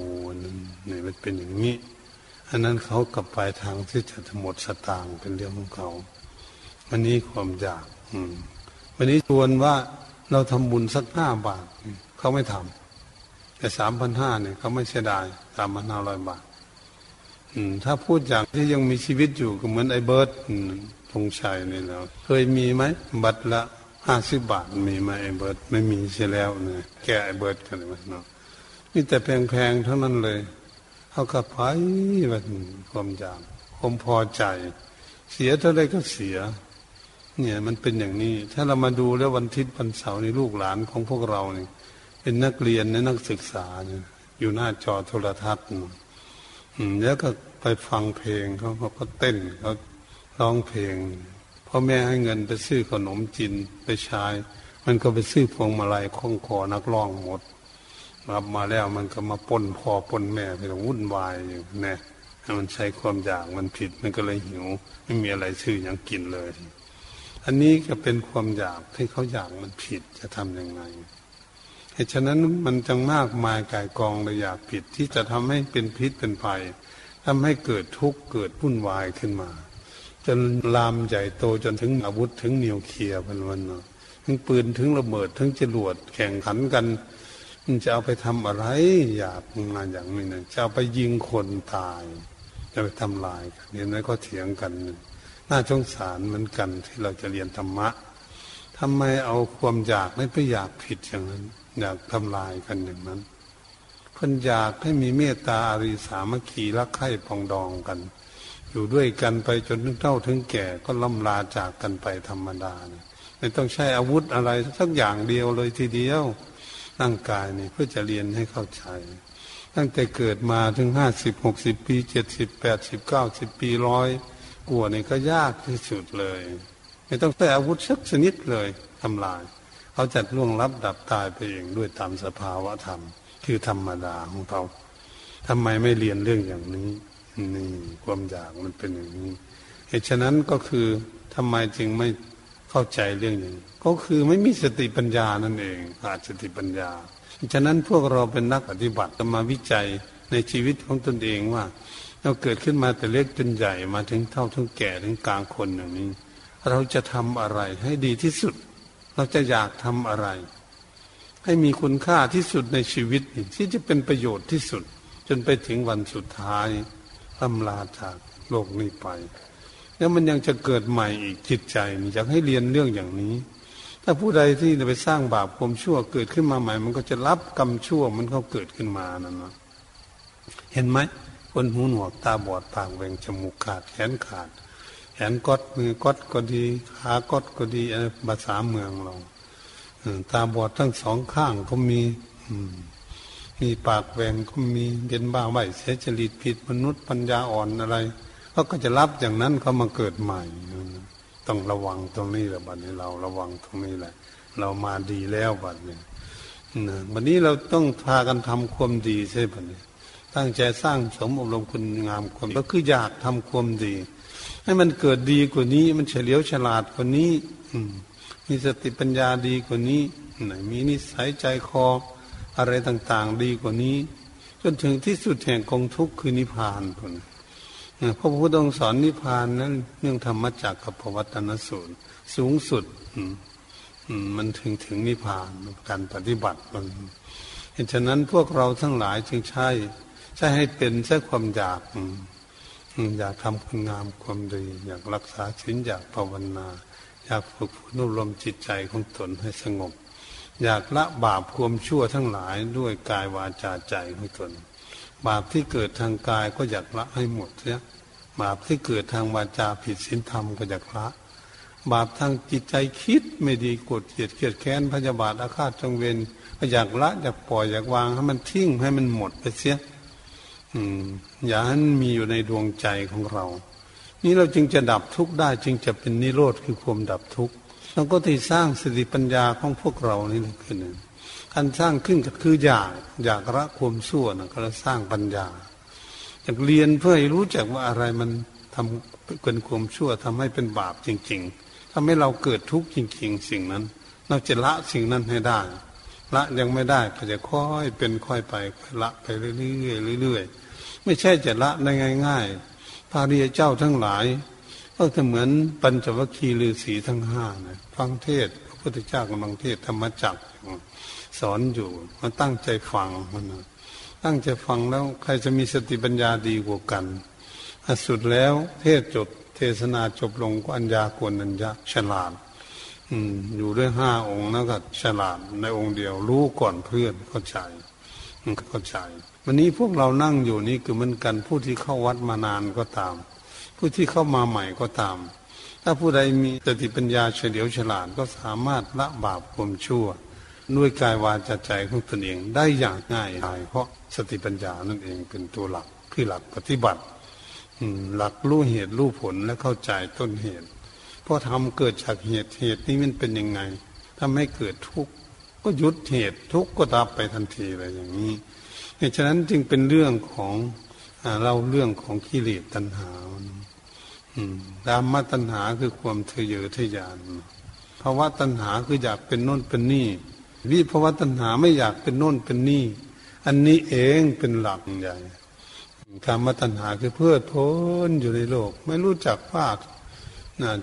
นี่มันเป็นอย่างนี้อันนั้นเขากลับไปทางที่จะหมดสตางค์เป็นเรื่องของเขาวันนี้ความอยากวันนี้ชวนว่าเราทำบุญสัก5 บาทเขาไม่ทำแต่ 3,500 เนี่ยเขาไม่เสียดาย 3,500 บาทถ้าพูดอย่างที่ยังมีชีวิตอยู่ก็เหมือนไอ้เบิร์ดธงชัยนี่แล้วเคยมีไหมบัตรละ50 บาทมีไหมไอ้เบิร์ดไม่มีใช่แล้วเนี่ยแกไอ้เบิร์ดกันเลยเนาะนี่แต่แพงๆทั้งนั้นเลยเอากระไพ่แบบความอยากความพอใจเสียเท่าไรก็เสียเนี่ยมันเป็นอย่างนี้ถ้าเรามาดูแล้ววันอาทิตย์วันเสาร์นี่ลูกหลานของพวกเราเนี่ยเป็นนักเรียนและนักศึกษาเนี่ยอยู่หน้าจอโทรทัศน์แล้วก็ไปฟังเพลงเขาก็เต้นเขาร้องเพลงพ่อแม่ให้เงินไปซื้อขนมจีนไปใช้มันก็ไปซื้อพวงมาลัยคล้องคอนักร้องหมดรับมาแล้วมันก็มาปนพ่อปนแม่ไปวุ่นวายอยู่เนี่ยมันใช้ความอยากมันผิดมันก็เลยหิวไม่มีอะไรซื้อยังกินเลยอันนี้ก็เป็นความอยากที่เขาอยากมันผิดจะทำยังไงเหตุฉะนั้นมันจังมากมายกายกองเลยอยากผิดที่จะทำให้เป็นพิษเป็นภัยทำให้เกิดทุกข์เกิดวุ่นวายขึ้นมาจนลามใหญ่โตจนถึงอาวุธถึงนิวเคลียร์เป็นวันเนาะถึงปืนถึงระเบิดถึงจรวดแข่งขันกันมันจะเอาไปทำอะไรอยากมาอย่างนี้นะจะเอาไปยิงคนตายจะไปทำลายกันเห็นไหมก็เถียงกันน่าสงสารเหมือนกันที่เราจะเรียนธรรมะทำไมเอาความอยากไม่ไปอยากผิดอย่างนั้นอยากทำลายกันอย่างนั้นคนอยากให้มีเมตตาอารีสามัคคีรักใคร่ปองดองกันอยู่ด้วยกันไปจนถึงเฒ่าถึงแก่ก็ล่ำลาจากกันไปธรรมดาเนี่ยไม่ต้องใช้อาวุธอะไรสักอย่างเดียวเลยทีเดียวร่างกายนี่เพื่อจะเรียนให้เข้าใจตั้งแต่เกิดมาถึง50-60 ปี70-80-90 ปี100กว่านี่ก็ยากที่สุดเลยไม่ต้องใช้อาวุธสักชนิดเลยทำลายเขาจัดล่วงลับดับตายไปเองด้วยตามสภาวะธรรมคือธรรมดาของเขาทำไมไม่เรียนเรื่องอย่างนี้นี่ความอยากมันเป็นอย่างนี้เหตุฉะนั้นก็คือทำไมจึงไม่เข้าใจเรื่องอย่างนี้ก็คือไม่มีสติปัญญานั่นเองขาดสติปัญญาฉะนั้นพวกเราเป็นนักปฏิบัติจะมาวิจัยในชีวิตของตนเองว่าเราเกิดขึ้นมาแต่เล็กจนใหญ่มาถึงเฒ่าถึงแก่ถึงกลางคนอย่างนี้เราจะทำอะไรให้ดีที่สุดเราจะอยากทำอะไรให้มีคุณค่าที่สุดในชีวิตที่จะเป็นประโยชน์ที่สุดจนไปถึงวันสุดท้ายอำลาจากโลกนี้ไปแล้วมันยังจะเกิดใหม่อีกจิตใจนี่อยากให้เรียนเรื่องอย่างนี้ถ้าผู้ใดที่ไปสร้างบาปความชั่วเกิดขึ้นมาใหม่มันก็จะรับกรรมชั่วมันก็เกิดขึ้นมานั่นนะเห็นไหมคนหูหนวกตาบอดปากแหว่งจมูกขาดแขนขาดแขนกดมือกดก็ดีขากดก็ดีภาษาเมืองเราตาบอดทั้งสองข้างก็มีปากแหว่งก็มีเป็นบ้าใบ้เสียจริตผิดมนุษย์ปัญญาอ่อนอะไรเขาก็จะรับอย่างนั้นเขามาเกิดใหม่ต้องระวังตรงนี้แหละบัดนี้เราระวังตรงนี้แหละเรามาดีแล้วบัดนี้วันนี้เราต้องพากันทำความดีใช่บัดนี้ตั้งใจสร้างสมอบรมคุณงามความก็คืออยากทำความดีให้มันเกิดดีกว่านี้มันเฉลียวฉลาดกว่านี้มีสติปัญญาดีกว่านี้มีนิสัยใจคออะไรต่างๆดีกว่านี้จนถึงที่สุดแห่งกองทุกข์คือนิพพานคนพระพุทธองค์สอนนิพพานนั้นเรื่องธรรมจักรกับปวัตตนสูตรสูงสุดมันถึงนิพพานการปฏิบัติคนฉะนั้นพวกเราทั้งหลายจึงใช่ให้เป็นใช้ความอยากอยากทำคุณงามความดีอยากรักษาศีลอยากภาวนาอยากฝึกฝนอบรมจิตใจของตนให้สงบ อยากละบาปความชั่วทั้งหลายด้วยกายวาจาใจของตนบาปที่เกิดทางกายก็อยากละให้หมดเสียบาปที่เกิดทางวาจาผิดศีลธรรมก็อยากละบาปทางจิตใจคิดไม่ดีโกรธเกลียดเกลียดแค้นพยาบาทอาฆาตจองเวรก็อยากละอยากปล่อยอยากวางให้มันทิ้งให้มันหมดไปเสียอย่าให้มันมีอยู่ในดวงใจของเรานี่เราจึงจะดับทุกข์ได้จึงจะเป็นนิโรธคือความดับทุกข์เราก็ที่สร้างสติปัญญาของพวกเรานี่ขึ้นการสร้างขึ้นก็คืออยากละความชั่วนะก็สร้างปัญญาอยากเรียนเพื่อให้รู้จักว่าอะไรมันทำเกินความชั่วทำให้เป็นบาปจริงๆทำให้เราเกิดทุกข์จริงๆสิ่งนั้นเราจะละสิ่งนั้นให้ได้ละยังไม่ได้ก็จะค่อยเป็นค่อยไปละไปเรื่อยๆเรื่อยๆไม่ใช่จะละได้ง่ายๆพระอริยเจ้าทั้งหลายก็จะเหมือนปัญจวัคคีย์ฤาษีทั้งห้านะฟังเทศพระพุทธเจ้ากำลังเทศธรรมจักรสอนอยู่มันตั้งใจฟังมันตั้งใจฟังแล้วใครจะมีสติปัญญาดีกว่ากันสุดแล้วเทศจบเทศนาจบลงก็อัญญาโกณัญญะฉลาดอยู่ด้วยห้าองค์นะก็ฉลาดในองค์เดียวรู้ก่อนเพื่อนเข้าใจวันนี้พวกเรานั่งอยู่นี่คือมันกันผู้ที่เข้าวัดมานานก็ตามผู้ที่เข้ามาใหม่ก็ตามถ้าผู้ใดมีสติปัญญาเฉลียวฉลาดก็สามารถละบาปความชั่วด้วยกายวาจาใจของตนเองได้อย่างง่ายดายเพราะสติปัญญานั่นเองเป็นตัวหลักคือหลักปฏิบัติหลักรู้เหตุรู้ผลและเข้าใจต้นเหตุเพราะทำเกิดจากเหตุนี้มันเป็นยังไงทำให้เกิดทุกข์ก็หยุดเหตุทุกข์ก็ดับไปทันทีอะไรอย่างนี้ฉะนั้นจึงเป็นเรื่องของเราเรื่องของกิเลสตัณหาตามมาตัณหาคือความทะเยอทะยานภาวะตัณหาคืออยากเป็นโน่นเป็นนี่วิภาวะตัณหาไม่อยากเป็นโน่นเป็นนี่อันนี้เองเป็นหลักใหญ่กามตัณหาคือเพลิดเพลินอยู่ในโลกไม่รู้จักภาค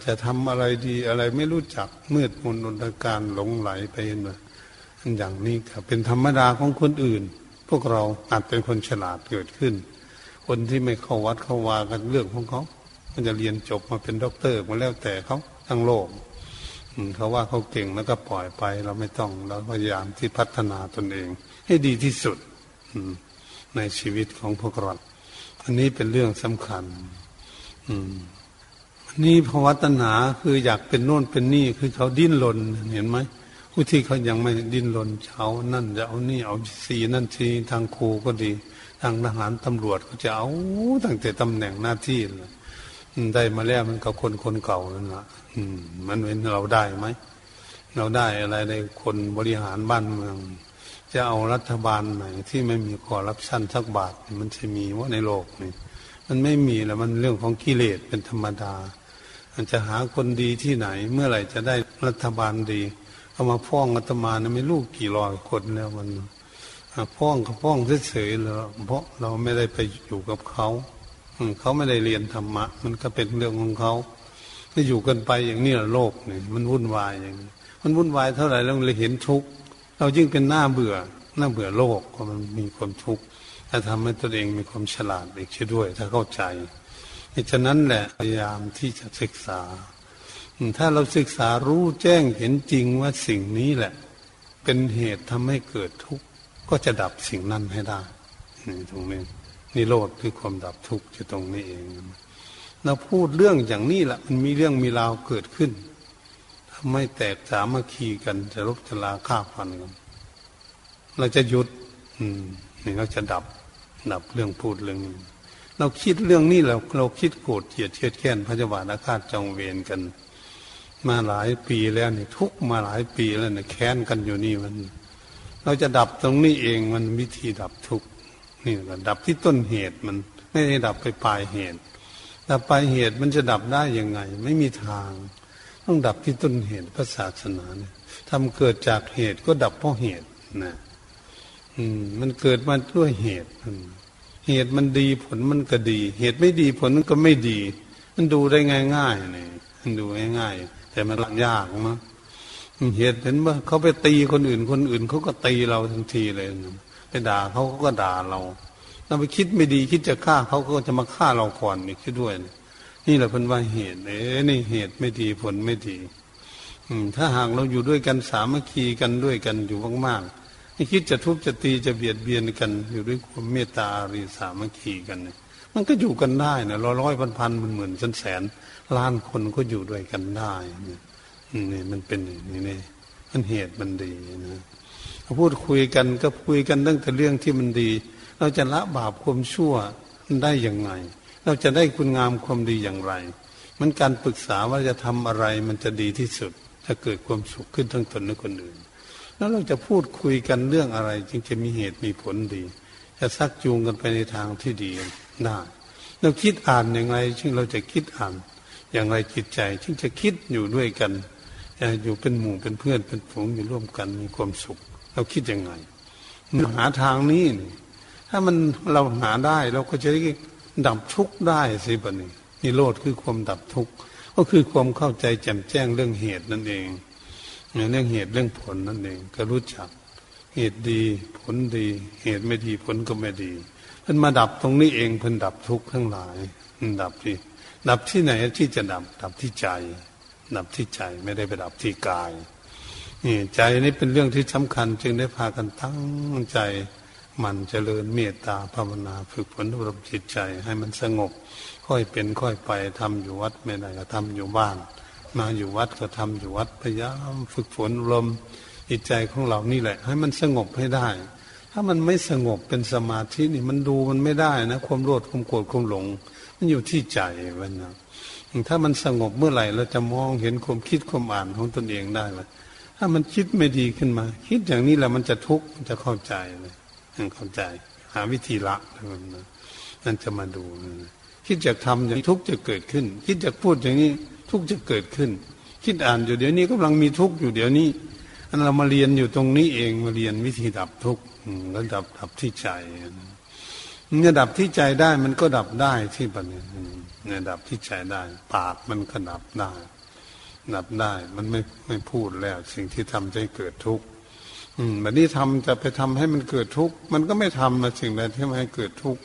จะทำอะไรดีอะไรไม่รู้จักมืดมนอนตการหลงไหลไปเห็นว่าอย่างนี้ก็เป็นธรรมดาของคนอื่นพวกเราอาจเป็นคนฉลาดเกิดขึ้นคนที่ไม่เข้าวัดเข้าวากันเรื่องของเขามันจะเรียนจบมาเป็นด็อกเตอร์มาแล้วแต่เขาทั้งโลกเขาว่าเขาเก่งแล้วก็ปล่อยไปเราไม่ต้องเราพยายามที่พัฒนาตนเองให้ดีที่สุดในชีวิตของพวกเราอันนี้เป็นเรื่องสำคัญนี่ภาวะตัณหาคืออยากเป็นโน่นเป็นนี่คือเขาดิ้นรนเห็นไหมผู้ที่เขายังไม่ดิ้นรนเขานั่นจะเอานี่เอาสีนั่นสีทางครูก็ดีทางทหารตำรวจก็จะเอาตั้งแต่ตำแหน่งหน้าที่ได้มาแล้วมันกับคนเก่านั่นละมันเป็นเราได้ไหมเราได้อะไรในคนบริหารบ้านเมืองจะเอารัฐบาลไหนที่ไม่มีคอร์รัปชันสักบาทมันจะมีว่าในโลกนี่มันไม่มีแล้วมันเรื่องของกิเลสเป็นธรรมดามันจะหาคนดีที่ไหนเมื่อไหร่จะได้รัฐบาลดีเอามาฟ้องอาตมาเนี่ยไม่รู้กี่ร้อยคนแล้วมันฟ้องเฉยๆแล้วเพราะเราไม่ได้ไปอยู่กับเขาเขาไม่ได้เรียนธรรมะมันก็เป็นเรื่องของเขาถ้าอยู่กันไปอย่างนี้โลกนี่มันวุ่นวายอย่างนี้มันวุ่นวายเท่าไหร่แล้วเลยเห็นทุกข์เรายิ่งเป็นหน้าเบื่อโลกเพราะมันมีความทุกข์ถ้าทำให้ตัวเองมีความฉลาดอีกช่วยด้วยถ้าเข้าใจฉะนั้นแหละพยายามที่จะศึกษาถ้าเราศึกษารู้แจ้งเห็นจริงว่าสิ่งนี้แหละเป็นเหตุทำให้เกิดทุกข์ก็จะดับสิ่งนั้นให้ได้ตรงนี้นิโรธคือความดับทุกข์อยู่ตรงนี้เองเราพูดเรื่องอย่างนี้แหละมันมีเรื่องมีราวเกิดขึ้นทำให้แตกสามัคคีกันจะรบจะลาฆ่าฟันกันเราจะหยุดนี่เราจะดับเรื่องพูดเรื่องนี้เราคิดเรื่องนี้เราคิดโกรธเกลียดเทียดแค้นพยาบาทอาฆาตจองเวรกันมาหลายปีแล้วนี่ทุกมาหลายปีแล้วนี่แค้นกันอยู่นี่มันเราจะดับตรงนี้เองมันวิธีดับทุกข์นี่ก็ดับที่ต้นเหตุมันไม่ได้ดับไปปลายเหตุดับปลายเหตุมันจะดับได้ยังไงไม่มีทางต้องดับที่ต้นเหตุพระศาสนาเนี่ยทำเกิดจากเหตุก็ดับเพราะเหตุนะมันเกิดมาด้วยเหตุเหตุมันดีผลมันก็ดีเหตุไม่ดีผลมันก็ไม่ดีมันดูได้ง่ายๆนี่มันดูง่ายๆแต่มันยากนะเหตุเห็นว่าเขาไปตีคนอื่นเขาก็ตีเราทันทีเลยไปด่าเขาก็ด่าเราเราไปคิดไม่ดีคิดจะฆ่าเขาก็จะมาฆ่าเราก่อนนี่คิดด้วยนี่แหละเพิ่นว่าเหตุนี่เหตุไม่ดีผลไม่ดี ถ้าหากเราอยู่ด้วยกันสามัคคีกันด้วยกันอยู่มากๆไม่คิดจะทุบจะตีจะเบียดเบียนกันอยู่ด้วยความเมตตาอารีสามัคคีกันมันก็อยู่กันได้นะร้อยๆพันๆหมื่นๆแสนๆล้านคนก็อยู่ด้วยกันได้นี่มันเป็นอย่างนี้นี่มันเหตุมันดีนะพูดคุยกันก็คุยกันตั้งแต่เรื่องที่มันดีเราจะละบาปความชั่วได้อย่างไรเราจะได้คุณงามความดีอย่างไรมันการปรึกษาว่าจะทำอะไรมันจะดีที่สุดถ้าเกิดความสุขขึ้นทั้งตนและคนอื่นแล้วเราจะพูดคุยกันเรื่องอะไรจึงจะมีเหตุมีผลดีจะซักจูงกันไปในทางที่ดีได้เราคิดอ่านอย่างไรจึงเราจะคิดอ่านอย่างไรจิตใจจึงจะคิดอยู่ด้วยกันอยู่เป็นหมู่เป็นเพื่อนเป็นฝูงอยู่ร่วมกันมีความสุขเราคิดยังไงหาทางนี้ถ้ามันเราหาได้เราก็จะได้ดับทุกข์ได้สิบัดนี้นิโรธคือความดับทุกข์ก็คือความเข้าใจแจ่มแจ้งเรื่องเหตุนั่นเองเรื่องเหตุเรื่องผลนั่นเองก็รู้จักเหตุดีผลดีเหตุไม่ดีผลก็ไม่ดีมันมาดับตรงนี้เองเพิ่นดับทุกข์ทั้งหลายดับที่ไหนที่จะดับที่ใจดับที่ใจไม่ได้ไปดับที่กายนี่ใจนี่เป็นเรื่องที่สำคัญจึงได้พากันตั้งใจมันเจริญเมตตาภาวนาฝึกฝนอบรมจิตใจให้มันสงบค่อยเป็นค่อยไปทำอยู่วัดไม่ได้ก็ทำอยู่บ้านมาอยู่วัดก็ทำอยู่วัดพยายามฝึกฝนอบรมจิตใจของเรานี่แหละให้มันสงบให้ได้ถ้ามันไม่สงบเป็นสมาธินี่มันดูมันไม่ได้นะความโลภความโกรธความหลงมันอยู่ที่ใจมันนะถ้ามันสงบเมื่อไหร่เราจะมองเห็นความคิดความอ่านของตนเองได้ว่าถ้ามันคิดไม่ดีขึ้นมาคิดอย่างนี้แหละมันจะทุกข์มันจะเข้าใจเลยเข้าใจหาวิธีละนั่นจะมาดูคิดจะทำอย่างทุกข์จะเกิดขึ้นคิดจะพูดอย่างนี้ทุกข์จะเกิดขึ้นคิดอ่านอยู่เดี๋ยวนี้กำลังมีทุกข์อยู่เดี๋ยวนี้อันเรามาเรียนอยู่ตรงนี้เองมาเรียนวิธีดับทุกข์แล้วดับที่ใจเนี่ยดับที่ใจได้มันก็ดับได้ที่ปัญญาเนี่ยดับที่ใจได้ปากมันก็ดับได้มันไม่พูดแล้วสิ่งที่ทำจะให้เกิดทุกข์แบบนี้ทำจะไปทำให้มันเกิดทุกข์มันก็ไม่ทำนะสิ่งใดที่มันให้เกิดทุกข์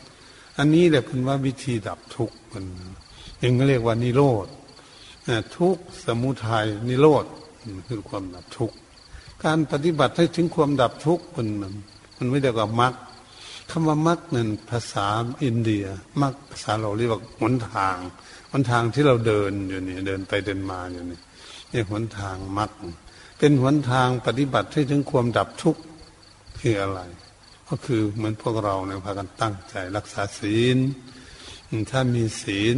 อันนี้แหละเป็นว่าวิธีดับทุกข์มันยังเรียกว่านิโรธทุกข์สมุทัยนิโรธคือความดับทุกข์การปฏิบัติให้ถึงความดับทุกข์มันไม่ได้กับมรรคคำว่ามรรคนั้นภาษาอินเดียมรรคภาษาเราเรียกว่าหนทางที่เราเดินอยู่นี่เดินไปเดินมาอยู่นี่เนี่ยหนทางมรรคเป็นหนทางปฏิบัติให้ถึงความดับทุกข์คืออะไรก็คือเหมือนพวกเราเนี่ยพากันตั้งใจรักษาศีลถ้ามีศีล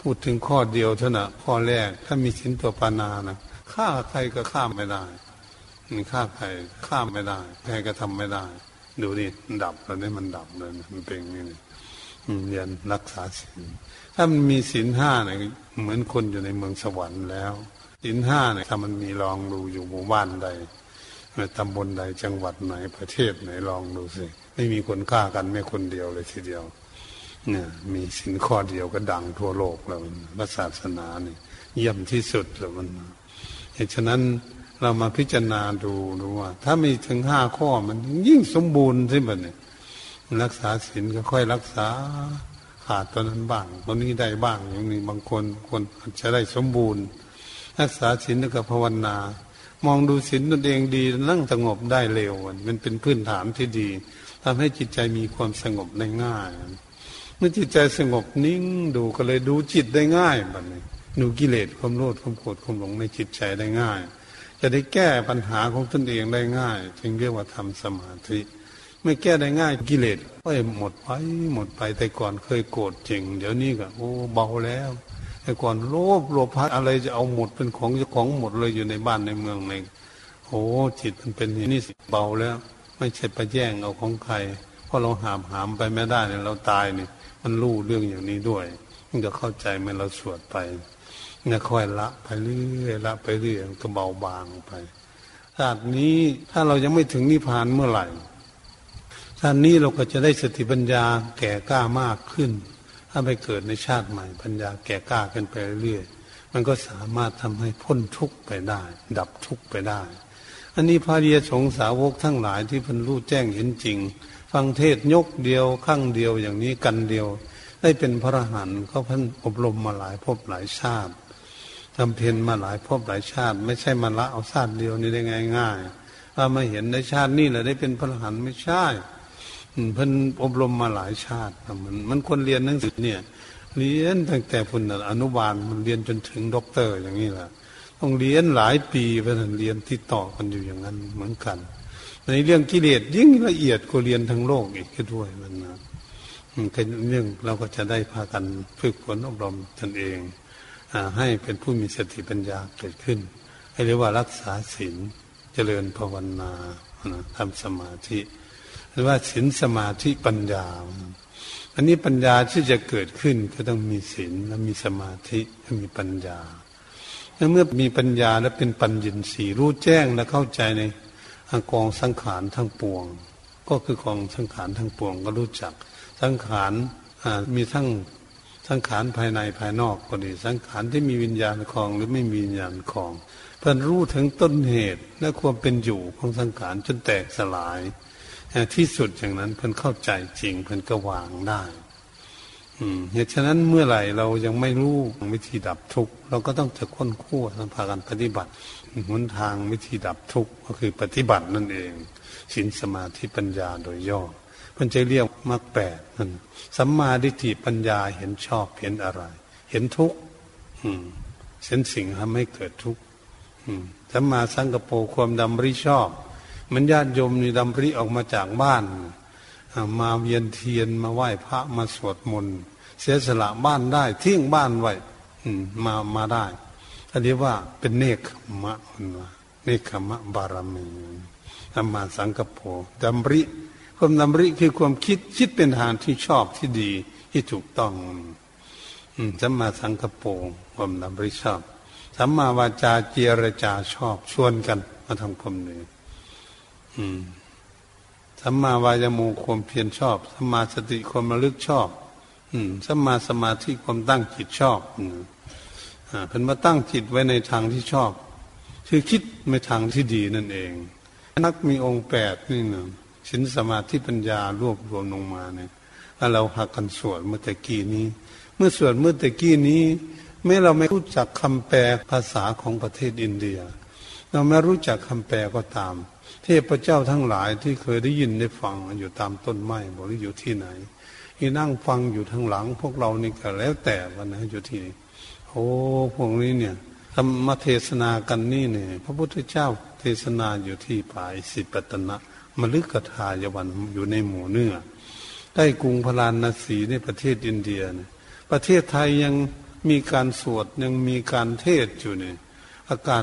พูดถึงข้อเดียวเท่านั้นข้อแรกถ้ามีศีลตัวปานานะฆ่าใครก็ฆ่าไม่ได้ฆ่าใครฆ่าไม่ได้ใครก็ทำไม่ได้ดูนี่ดับแล้วนี่มันดับเลยมันเป็นอย่างนี้เรียนรักษาศีลถ้ามันมีศีลห้าเนี่ยเหมือนคนอยู่ในเมืองสวรรค์แล้วศีลห้าเนี่ยถ้ามันมีลองดูอยู่หมู่บ้านใดตำบลใดจังหวัดไหนประเทศไหนลองดูสิไม่มีคนฆ่ากันแม้คนเดียวเลยทีเดียวเนี่ยมีศีลข้อเดียวก็ดังทั่วโลกแล้วพระศาสนานี่เยี่ยมที่สุดแล้วมันเพราะฉะนั้นเรามาพิจารณาดูว่าถ้ามีถึง5ข้อมันยิ่งสมบูรณ์ใช่ไหมเนี่ยรักษาศีลก็ค่อยรักษาขาดตอนนั้นบ้างตอนนี้ได้บ้างอย่างนี้บางคนอาจจะได้สมบูรณ์รักษาศีลแล้วก็ภาวนามองดูศีลตนเองดีนั่งสงบได้เร็วมันเป็นพื้นฐานที่ดีทำให้จิตใจมีความสงบได้ง่ายเมื่อจิตใจสงบนิ่งดูก็เลยดูจิตได้ง่ายแบบนี้ดูกิเลสความโลภความโกรธความหลงในจิตใจได้ง่ายจะได้แก้ปัญหาของตนเองได้ง่ายจึงเรียกว่าทำสมาธิไม่แก้ได้ง่ายกิเลสก็หมดไปแต่ก่อนเคยโกรธจริงเดี๋ยวนี้ก็โอ้เบาแล้วแต่ก่อนโลภะอะไรจะเอาหมดเป็นของเจ้าของหมดเลยอยู่ในบ้านในเมืองเองโอ้จิตมันเป็นอย่างนี้เบาแล้วไม่ใช่ไปแย่งเอาของใครเพราะเราหามไปไม่ได้เนี่ยเราตายเนี่ยมันรู้เรื่องอย่างนี้ด้วยมันจะเข้าใจเมื่อเราสวดไปเนี่ยค่อยละไปเรื่อยละไปเรื่อยก็เบาบางไปชาตินี้ถ้าเรายังไม่ถึงนิพพานเมื่อไหร่ชาตินี้เราก็จะได้สติปัญญาแก่กล้ามากขึ้นถ้าไปเกิดในชาติใหม่ปัญญาแก่กล้าขึ้นไปเรื่อยมันก็สามารถทำให้พ้นทุกข์ไปได้ดับทุกข์ไปได้อันนี้พระอริยสงฆ์สาวกทั้งหลายที่เป็นรู้แจ้งเห็นจริงฟังเทศยกเดียวข้างเดียวอย่างนี้กันเดียวได้เป็นพระอรหันต์ก็พันอบรมมาหลายภพหลายชาติ บำเพ็ญมาหลายภพหลายชาติไม่ใช่มาละเอาชาติเดียวนี่ได้ง่ายๆว่ามาเห็นในชาตินี่แหละได้เป็นพระอรหันต์ไม่ใช่เพิ่นอบรมมาหลายชาติมันควรเรียนหนังสือเนี่ยเรียนตั้งแต่พุ่นอนุบาลมันเรียนจนถึงด็อกเตอร์อย่างนี้แหละต้องเรียนหลายปีเพื่อเรียนที่ต่อกันอยู่อย่างนั้นเหมือนกันในเรื่องกิเลสยิ่งละเอียดกว่าเรียนทั้งโลกอีกด้วยมันนะเรื่องเราก็จะได้พากันฝึกฝนอบรมตนเองให้เป็นผู้มีสติปัญญาเกิดขึ้นให้เรียกว่ารักษาศีลเจริญภาวนาทำสมาธิเรียกว่าศีลสมาธิปัญญาอันนี้ปัญญาที่จะเกิดขึ้นก็ต้องมีศีลและมีสมาธิและมีปัญญาเมื่อมีปัญญาและเป็นปัญญินทรีย์รู้แจ้งและเข้าใจในกองสังขารทั้งปวงก็คือกองสังขารทั้งปวงก็รู้จักสังขารมีทั้งสังขารภายในภายนอกก็ดีสังขารที่มีวิญญาณครองหรือไม่มีวิญญาณครองเพื่อรู้ถึงต้นเหตุและความเป็นอยู่ของสังขารจนแตกสลายที่สุดอย่างนั้นเพื่อเข้าใจจริงเพื่อก็วางได้เหตุฉะนั้นเมื่อไหร่เรายังไม่รู้วิธีดับทุกข์เราก็ต้องจะค้นคว้าพากันปฏิบัติหนทางวิธีดับทุกข์ก็คือปฏิบัตินั่นเองศีลสมาธิปัญญาโดยย่อมันจะเรียกมรรค 8นั่นสัมมาทิฏฐิปัญญาเห็นชอบเห็นอะไรเห็นทุกข์เห็นสิ่งทำให้เกิดทุกข์สัมมาสังกัปโปความดำริชอบมันญาติโยมนี่ดำริออกมาจากบ้านมาเวียนเทียนมาไหว้พระมาสวดมนต์เสียสละบ้านได้ทิ้งบ้านไว้มาได้อันนี้ว่าเป็นเนกขมะเนกขมะบารมีสัมมาสังกัปโปดำริความดำริคือความคิดเป็นทางที่ชอบที่ดีที่ถูกต้องสัมมาสังกัปโปความดำริชอบสัมมาวาจาเจรจาชอบชวนกันมาทำความดีสัมมาวายโมความเพียรชอบสัมมาสติความระลึกชอบสัมมาสมาธิความตั้งจิตชอบเพิ่นมาตั้งจิตไว้ในทางที่ชอบคือคิดในทางที่ดีนั่นเองนักมีองค์8นี่นะศีลสมาธิปัญญารวบรวมลงมาเนี่ยเราหักกันสวดเมื่อตะกี้นี้เมื่อสวดเมื่อตะกี้นี้แม้เราไม่รู้จักคำแปลภาษาของประเทศอินเดียเราไม่รู้จักคำแปลก็ตามเทพเจ้าทั้งหลายที่เคยได้ยินได้ฟังอยู่ตามต้นไม้บอกหรืออยู่ที่ไหนที่นั่งฟังอยู่ทางหลังพวกเรานี่ก็แล้วแต่วันนะอยู่ที่นี่โอ้พวกนี้เนี่ยธรรมเทศนากันนี่เนี่ยพระพุทธเจ้าเทศนาอยู่ที่ป่าอิสิปตนะมฤคทายวันอยู่ในหมู่เนื้อใกล้กรุงพาราณสีในประเทศอินเดียเนี่ยประเทศไทยยังมีการสวดยังมีการเทศอยู่เนี่ยอากาศ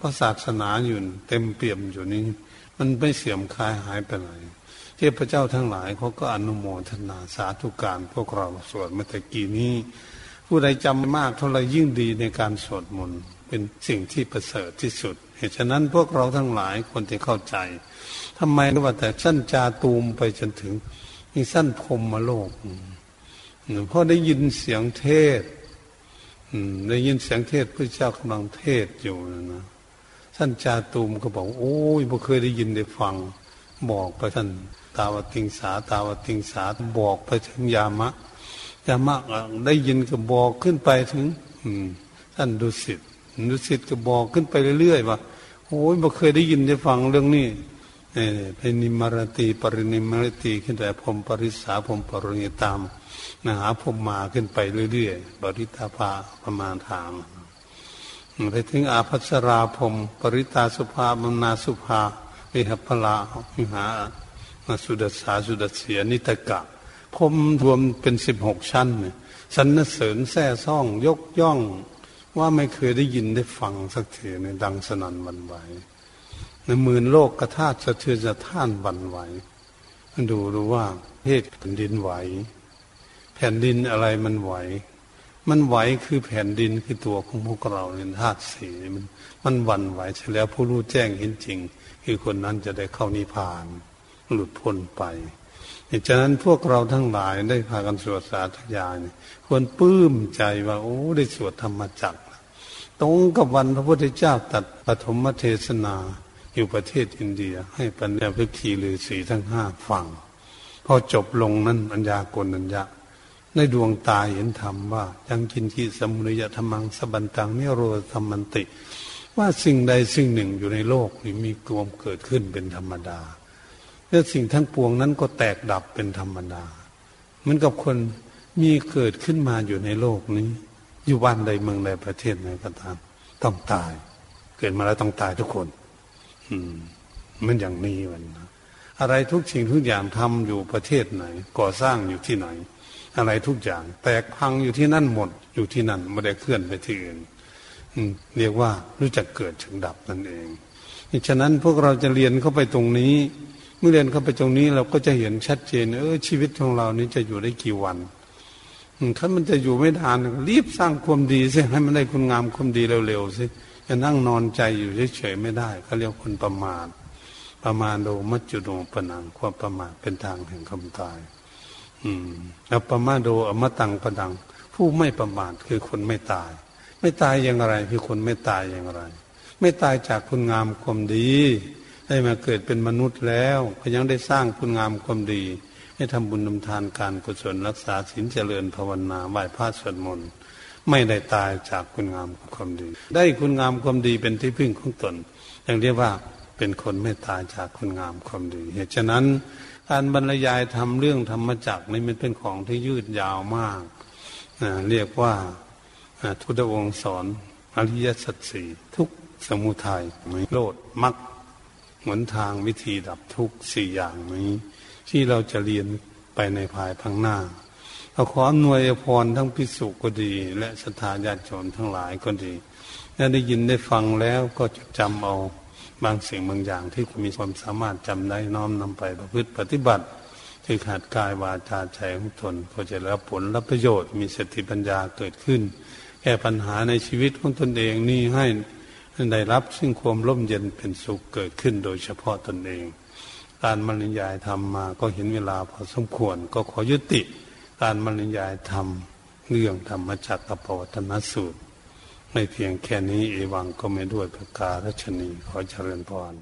พระศาสนาอยู่เต็มเปี่ยมอยู่นี่มันไม่เสื่อมคลายหายไปไหนเทพเจ้าทั้งหลายเขาก็อนุโมทนาสาธุการพวกเราสวดเมื่อตะกี้นี้ผู้ใดจำมากเท่าไรยิ่งดีในการสวดมนต์เป็นสิ่งที่ประเสริฐที่สุดเหตุฉะนั้นพวกเราทั้งหลายคนที่เข้าใจทำไมก็ว่าแต่สั้นจาตูมไปจนถึงมีสั้นพรหมโลกเพราะได้ยินเสียงเทศได้ยินเสียงเทศพระเจ้ากำลังเทศอยู่นะท่านจาตูมก็บอกโอ้ยบ่เคยได้ยินได้ฟังบอกไปท่านตาวติงสาบอกไปถึงยามะได้ยินก็บอกขึ้นไปถึงท่านดุสิตก็บอกขึ้นไปเรื่อยๆว่าโอ้ยบ่เคยได้ยินได้ฟังเรื่องนี้เป็นนิมารติปรินิมารติขึ้นแต่พรหมปริสาพรหมปรินิตามมหาพรหมาขึ้นไปเรื่อยๆปริตาภาประมาณทางไปถึงอาภัสราพรหมปริตาสุภาบรรณาสุภาวิหพลาวิหาสุดัสสาสุดัสเสียนิตกะพรหมรวมเป็น16ชั้นสรรเสริญแซ่ซ่องยกย่องว่าไม่เคยได้ยินได้ฟังสักทีในดังสนั่นหวั่นไหวในหมื่นโลกกระทาสะเทือนสะท้านหวั่นไหวมันดูว่าเทศแผ่นดินไหวแผ่นดินอะไรมันไหวคือแผ่นดินคือตัวของพวกเราเนี่ยธาตุสีมันหวั่นไหวเสร็จแล้วผู้รู้แจ้งเห็นจริงคือคนนั้นจะได้เข้านิพพานหลุดพ้นไปฉะนั้นพวกเราทั้งหลายได้พากันสวดสาธยายควรปลื้มใจว่าโอ้ได้สวดธรรมจักรตรงกับวันพระพุทธเจ้าตรัสปฐมเทศนาอยู่ประเทศอินเดียให้ปัญญาภิกษุฤาษีทั้ง5ฟังพอจบลงนั้นปัญญาโกณัญญะ ในดวงตาเห็นธรรมว่ายังกินกิสมุนยธรรมังสบันตังนิโรธธรรมันติว่าสิ่งใดสิ่งหนึ่งอยู่ในโลกนี้มีความเกิดขึ้นเป็นธรรมดาและสิ่งทั้งปวงนั้นก็แตกดับเป็นธรรมดาเหมือนกับคนมีเกิดขึ้นมาอยู่ในโลกนี้อยู่บ้านใดเมืองใดประเทศไหนก็ตามต้องตายเกิดมาแล้วต้องตายทุกคนมันอย่างนี้มันอะไรทุกสิ่งทุกอย่างทำอยู่ประเทศไหนก่อสร้างอยู่ที่ไหนอะไรทุกอย่างแตกพังอยู่ที่นั่นหมดอยู่ที่นั่นไม่ได้เคลื่อนไปที่อื่นเรียกว่ารู้จักเกิดถึงดับนั่นเองฉะนั้นพวกเราจะเรียนเข้าไปตรงนี้เมื่อเรียนเข้าไปตรงนี้เราก็จะเห็นชัดเจนชีวิตของเรานี้จะอยู่ได้กี่วันถ้ามันจะอยู่ไม่นานรีบสร้างความดีสิให้มันได้คุณงามความดีเร็วๆสิจะนั่งนอนใจอยู่เฉยๆไม่ได้เขาเรียกคนประมาทประมาทโดมัจจุโนปนังความประมาทเป็นทางแห่งความตายอัปปมาโดอมตังปนังผู้ไม่ประมาทคือคนไม่ตายไม่ตายอย่างไรคือคนไม่ตายอย่างไรไม่ตายจากคุณงามความดีได้มาเกิดเป็นมนุษย์แล้วก็ยังได้สร้างคุณงามความดีให้ทำบุญทำทานการกุศลรักษาศีลเจริญภาวนาไหว้พระสวดมนต์ไม่ได้ตายจากคุณงามความดีได้คุณงามความดีเป็นที่พึ่งของตนอย่างเรียกว่าเป็นคนไม่ตายจากคุณงามความดีเหตุฉะนั้นการบรรยายทำเรื่องธรรมจักรนี่มันเป็นของที่ยืดยาวมากเรียกว่าทุตวงศ์สอนอริยสัจสี่ทุกข์สมุทัยนิโรธมรรคหนทางวิธีดับทุกข์สี่อย่างนี้ที่เราจะเรียนไปในภายภาคหน้าเราขออำนวยพรทั้งภิกษุก็ดีและศรัทธาญาติโยมทั้งหลายก็ดีได้ยินได้ฟังแล้วก็จะจำเอาบางสิ่งบางอย่างที่คุณมีความสามารถจำได้น้อมนำไปประพฤติปฏิบัติที่ขาดกายวาจาใจของตนก็จะรับผลรับประโยชน์มีสติปัญญาเกิดขึ้นแก้ปัญหาในชีวิตของตนเองนี่ให้ได้รับซึ่งความร่มเย็นเป็นสุขเกิดขึ้นโดยเฉพาะตนเองการบรรยายธรรมมาก็เห็นเวลาพอสมควรก็ขอยุติการบรรยายธรรมเรื่องธรรมจักรปวัตตนสูตรไม่เพียงแค่นี้เอวังก็ไม่ด้วยประการฉะนี้ขอเจริญพร